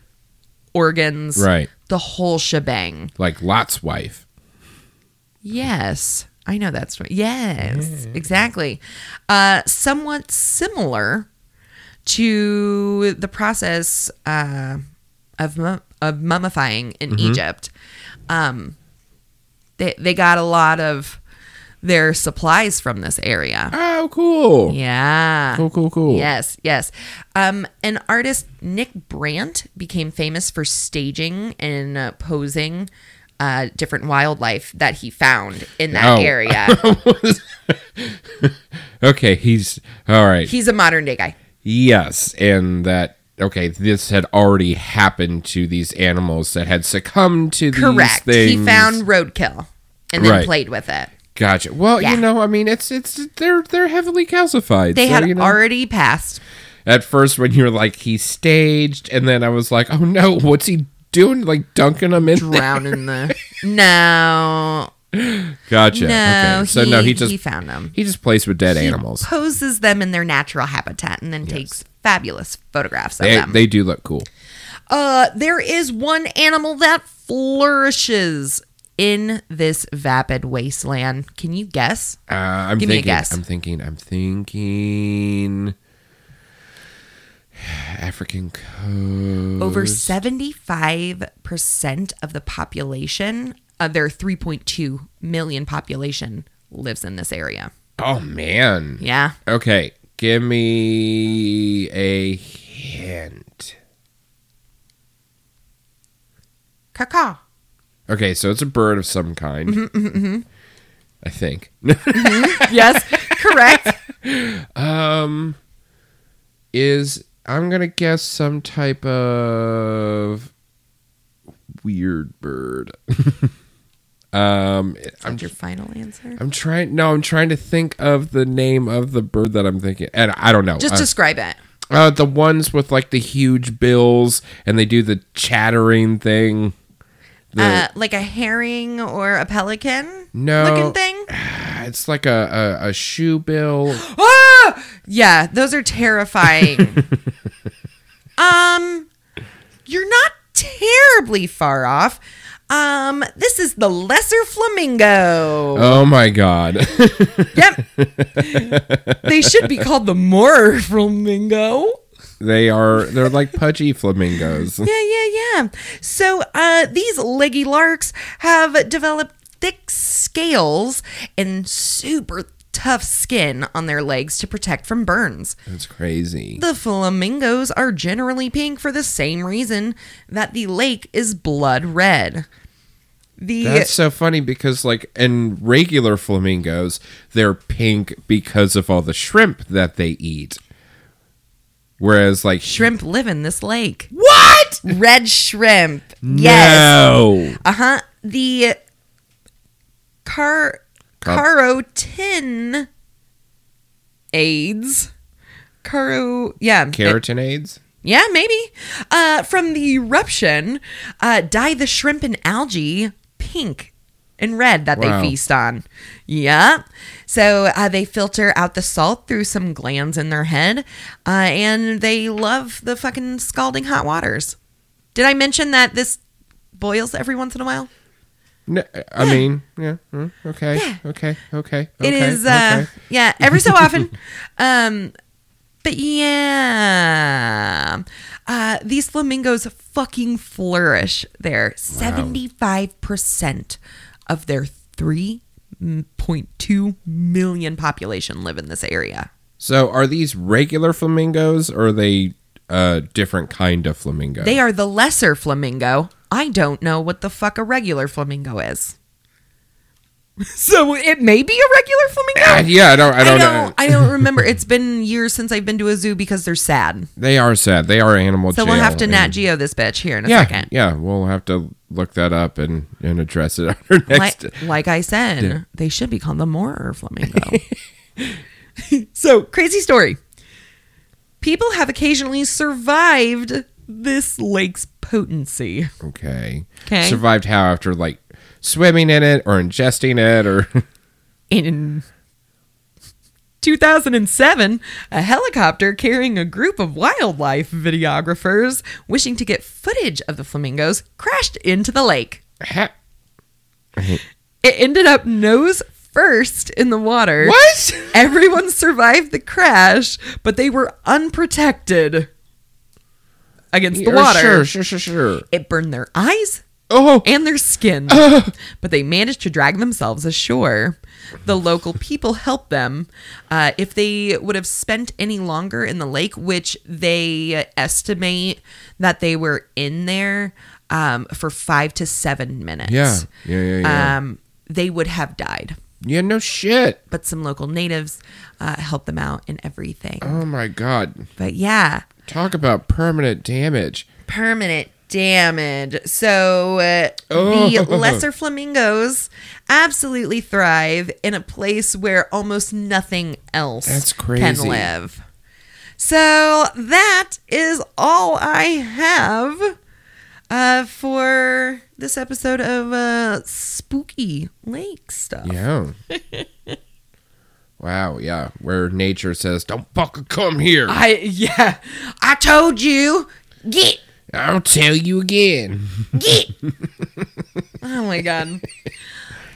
organs, right? The whole shebang. Like Lot's wife. Yes. I know that's right. Yes, yeah. Exactly. Uh, somewhat similar to the process uh, of mu- of mummifying in mm-hmm. Egypt. Um, they they got a lot of their supplies from this area. Oh, cool. Yeah. Cool, cool, cool. Yes, yes. Um, an artist, Nick Brandt, became famous for staging and uh, posing uh, different wildlife that he found in that oh. area. Okay, he's... All right. He's a modern-day guy. Yes, and that... Okay, this had already happened to these animals that had succumbed to these Correct. things. He found roadkill and then right. played with it. Gotcha. Well, yeah. you know, I mean, it's it's they're they're heavily calcified. They so, had you know, already passed. At first, when you were like, he staged, and then I was like, oh no, what's he doing? Like dunking them in, drowning there? the no. Gotcha. No, okay. So he, no, he just he found them. He just plays with dead he animals. Poses them in their natural habitat and then yes. takes fabulous photographs of they, them. They do look cool. Uh, there is one animal that flourishes in this vapid wasteland. Can you guess? Uh, I'm Give thinking, me a guess. I'm thinking. I'm thinking. African coast. Over seventy-five percent of the population. Uh, their three point two million population lives in this area. Oh, man. Yeah. Okay. Give me a hint. Caca. Okay, so it's a bird of some kind. Mm-hmm, mm-hmm, mm-hmm. I think. Mm-hmm. Yes, correct. Um, is, I'm going to guess some type of weird bird. Um, is that I'm, your final answer? I'm trying. No, I'm trying to think of the name of the bird that I'm thinking, and I don't know. Just uh, describe it. Uh, the ones with like the huge bills, and they do the chattering thing. The, uh, like a herring or a pelican? No, looking thing. It's like a a, a shoe bill. Ah! Yeah, those are terrifying. um, you're not terribly far off. Um, this is the lesser flamingo. Oh my god. Yep. They should be called the more flamingo. They are, they're like pudgy flamingos. Yeah, yeah, yeah. So, uh, these leggy larks have developed thick scales and super tough skin on their legs to protect from burns. That's crazy. The flamingos are generally pink for the same reason that the lake is blood red. The That's so funny because like in regular flamingos, they're pink because of all the shrimp that they eat. Whereas like shrimp live in this lake. What? Red shrimp. No. Yes. Uh-huh. The car Carotene aids. Caro, yeah. Keratin aids? Yeah, maybe. Uh, from the eruption, uh, dye the shrimp and algae pink and red that wow. they feast on. Yeah. So uh, they filter out the salt through some glands in their head, uh, and they love the fucking scalding hot waters. Did I mention that this boils every once in a while? No, I yeah. mean, yeah, okay, yeah. okay, okay. It okay, is, uh, okay. yeah, every so often. Um, but yeah, uh, these flamingos fucking flourish there. seventy-five percent of their three point two million population live in this area. So are these regular flamingos or are they a different kind of flamingo? They are the lesser flamingo. I don't know what the fuck a regular flamingo is. So it may be a regular flamingo? Uh, yeah, I don't I don't I don't, know. I don't remember. It's been years since I've been to a zoo because they're sad. They are sad. They are animal So jail. We'll have to and, Nat Geo this bitch here in a yeah, second. Yeah, we'll have to look that up and, and address it on our next... Like, like I said, yeah. they should be called the Morer flamingo. So, crazy story. People have occasionally survived this lake's potency. Okay. Okay. Survived how? After like swimming in it or ingesting it or... In two thousand seven, a helicopter carrying a group of wildlife videographers wishing to get footage of the flamingos crashed into the lake. Ha- it ended up nose first in the water. What? Everyone survived the crash, but they were unprotected. Against the water. Sure, sure, sure, sure. It burned their eyes, oh. and their skin, oh. but they managed to drag themselves ashore. The local people helped them. Uh, if they would have spent any longer in the lake, which they estimate that they were in there um, for five to seven minutes. Yeah, yeah, yeah, yeah. Um, they would have died. Yeah, no shit. But some local natives uh, helped them out and everything. Oh, my God. But, yeah. Talk about permanent damage. Permanent damage. So uh, oh. the lesser flamingos absolutely thrive in a place where almost nothing else That's crazy. Can live. So that is all I have uh, for this episode of uh, Spooky Lake Stuff. Yeah. Wow, yeah. Where nature says, don't fucking come here. I Yeah. I told you. Get. I'll tell you again. Get. Oh, my God.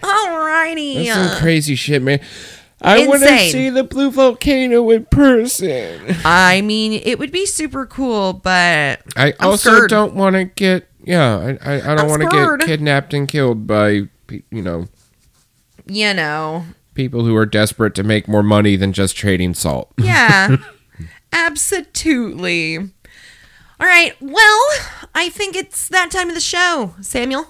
Alrighty. That's some crazy shit, man. I want to see the blue volcano in person. I mean, it would be super cool, but I I'm also scared. Don't want to get, yeah, I, I, I don't want to get kidnapped and killed by, you know. You know. People who are desperate to make more money than just trading salt. Yeah, absolutely. All right. Well, I think it's that time of the show, Samuel.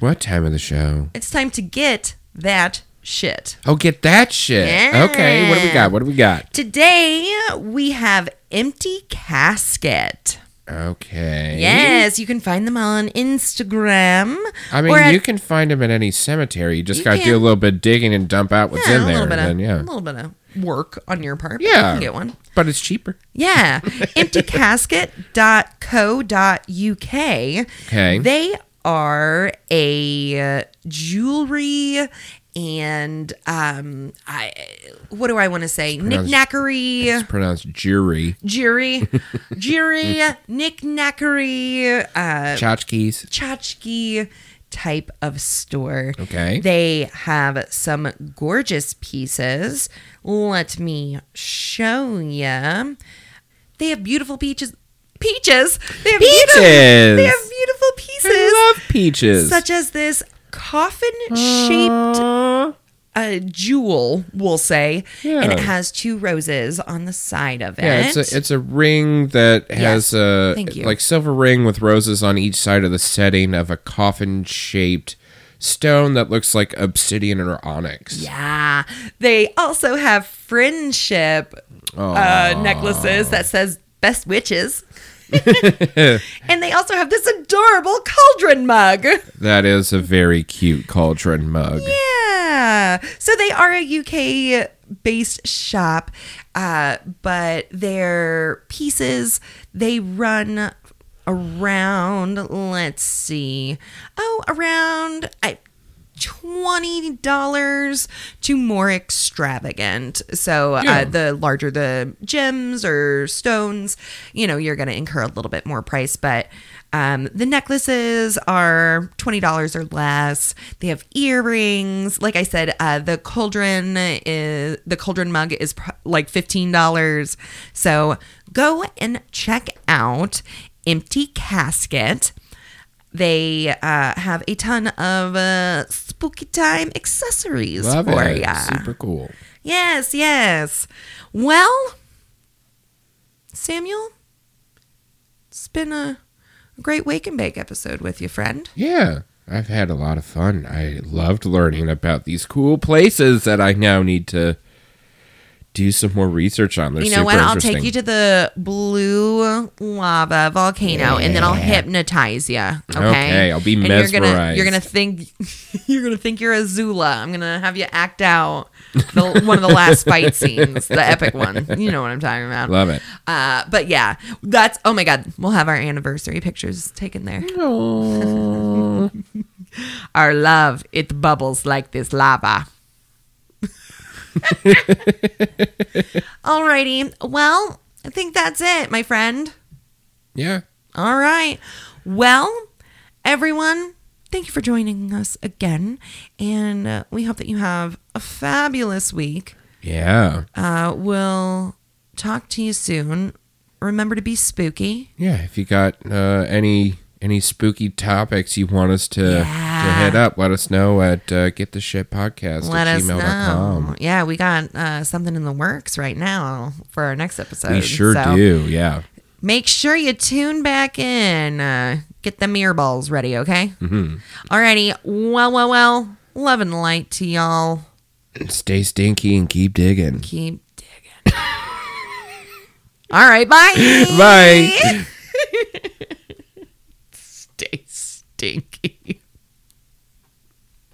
What time of the show? It's time to get that shit. Oh, get that shit. Yeah. Okay. What do we got? What do we got? Today, we have Empty Casket. Okay. Yes, you can find them on Instagram. I mean, at, you can find them at any cemetery. You just got to do a little bit of digging and dump out what's yeah, in there. A little, and then, of, yeah. a little bit of work on your part. Yeah. You can get one. But it's cheaper. Yeah. empty casket dot co dot U K. Okay. They are a jewelry and, um, I what do I want to say? Knickknackery. It's pronounced jewelry. Jewelry. Jewelry. Knickknackery. Uh, Tchotchkes. Tchotchke type of store. Okay. They have some gorgeous pieces. Let me show you. They have beautiful peaches. Peaches. They have peaches. Beautiful, they have beautiful pieces. I love peaches. Such as this coffin-shaped uh, uh, jewel, we'll say, yeah. and it has two roses on the side of it. Yeah, it's a, it's a ring that has yes. a Thank you. like silver ring with roses on each side of the setting of a coffin-shaped stone that looks like obsidian or onyx. Yeah. They also have friendship uh, necklaces that says best witches. And they also have this adorable cauldron mug. That is a very cute cauldron mug. Yeah. So they are a U K based shop, uh, but their pieces, they run around, let's see, oh, around I, twenty dollars to more extravagant. So yeah. uh, the larger the gems or stones, you know, you're going to incur a little bit more price. But um, the necklaces are twenty dollars or less. They have earrings. Like I said, uh, the cauldron is the cauldron mug is pr- like fifteen dollars. So go and check out Empty Casket. They uh, have a ton of uh, spooky time accessories Love for it. ya. Super cool. Yes, yes. Well, Samuel, it's been a great Wake and Bake episode with you, friend. Yeah, I've had a lot of fun. I loved learning about these cool places that I now need to do some more research on. They're you know what? I'll take you to the blue lava volcano, yeah. and then I'll hypnotize you. Okay, okay I'll be mesmerized. You're gonna, you're gonna think you're gonna think you're a Zula. I'm gonna have you act out the, one of the last fight scenes, the epic one. You know what I'm talking about. Love it. Uh, but yeah, that's oh my God. We'll have our anniversary pictures taken there. Our love, it bubbles like this lava. Alrighty. Well, I think that's it, my friend. Yeah. All right. Well, everyone, thank you for joining us again. And uh, we hope that you have a fabulous week. Yeah. Uh, we'll talk to you soon. Remember to be spooky. Yeah. If you got uh, any... any spooky topics you want us to, yeah. to head up, let us know at uh, get the shit podcast at gmail dot com. Yeah, we got uh, something in the works right now for our next episode. We sure so do, yeah. Make sure you tune back in. Uh, get them earballs ready, okay? Mm-hmm. Alrighty. Well, well, well. Love and light to y'all. Stay stinky and keep digging. Keep digging. All right, bye. Bye. Stay stinky.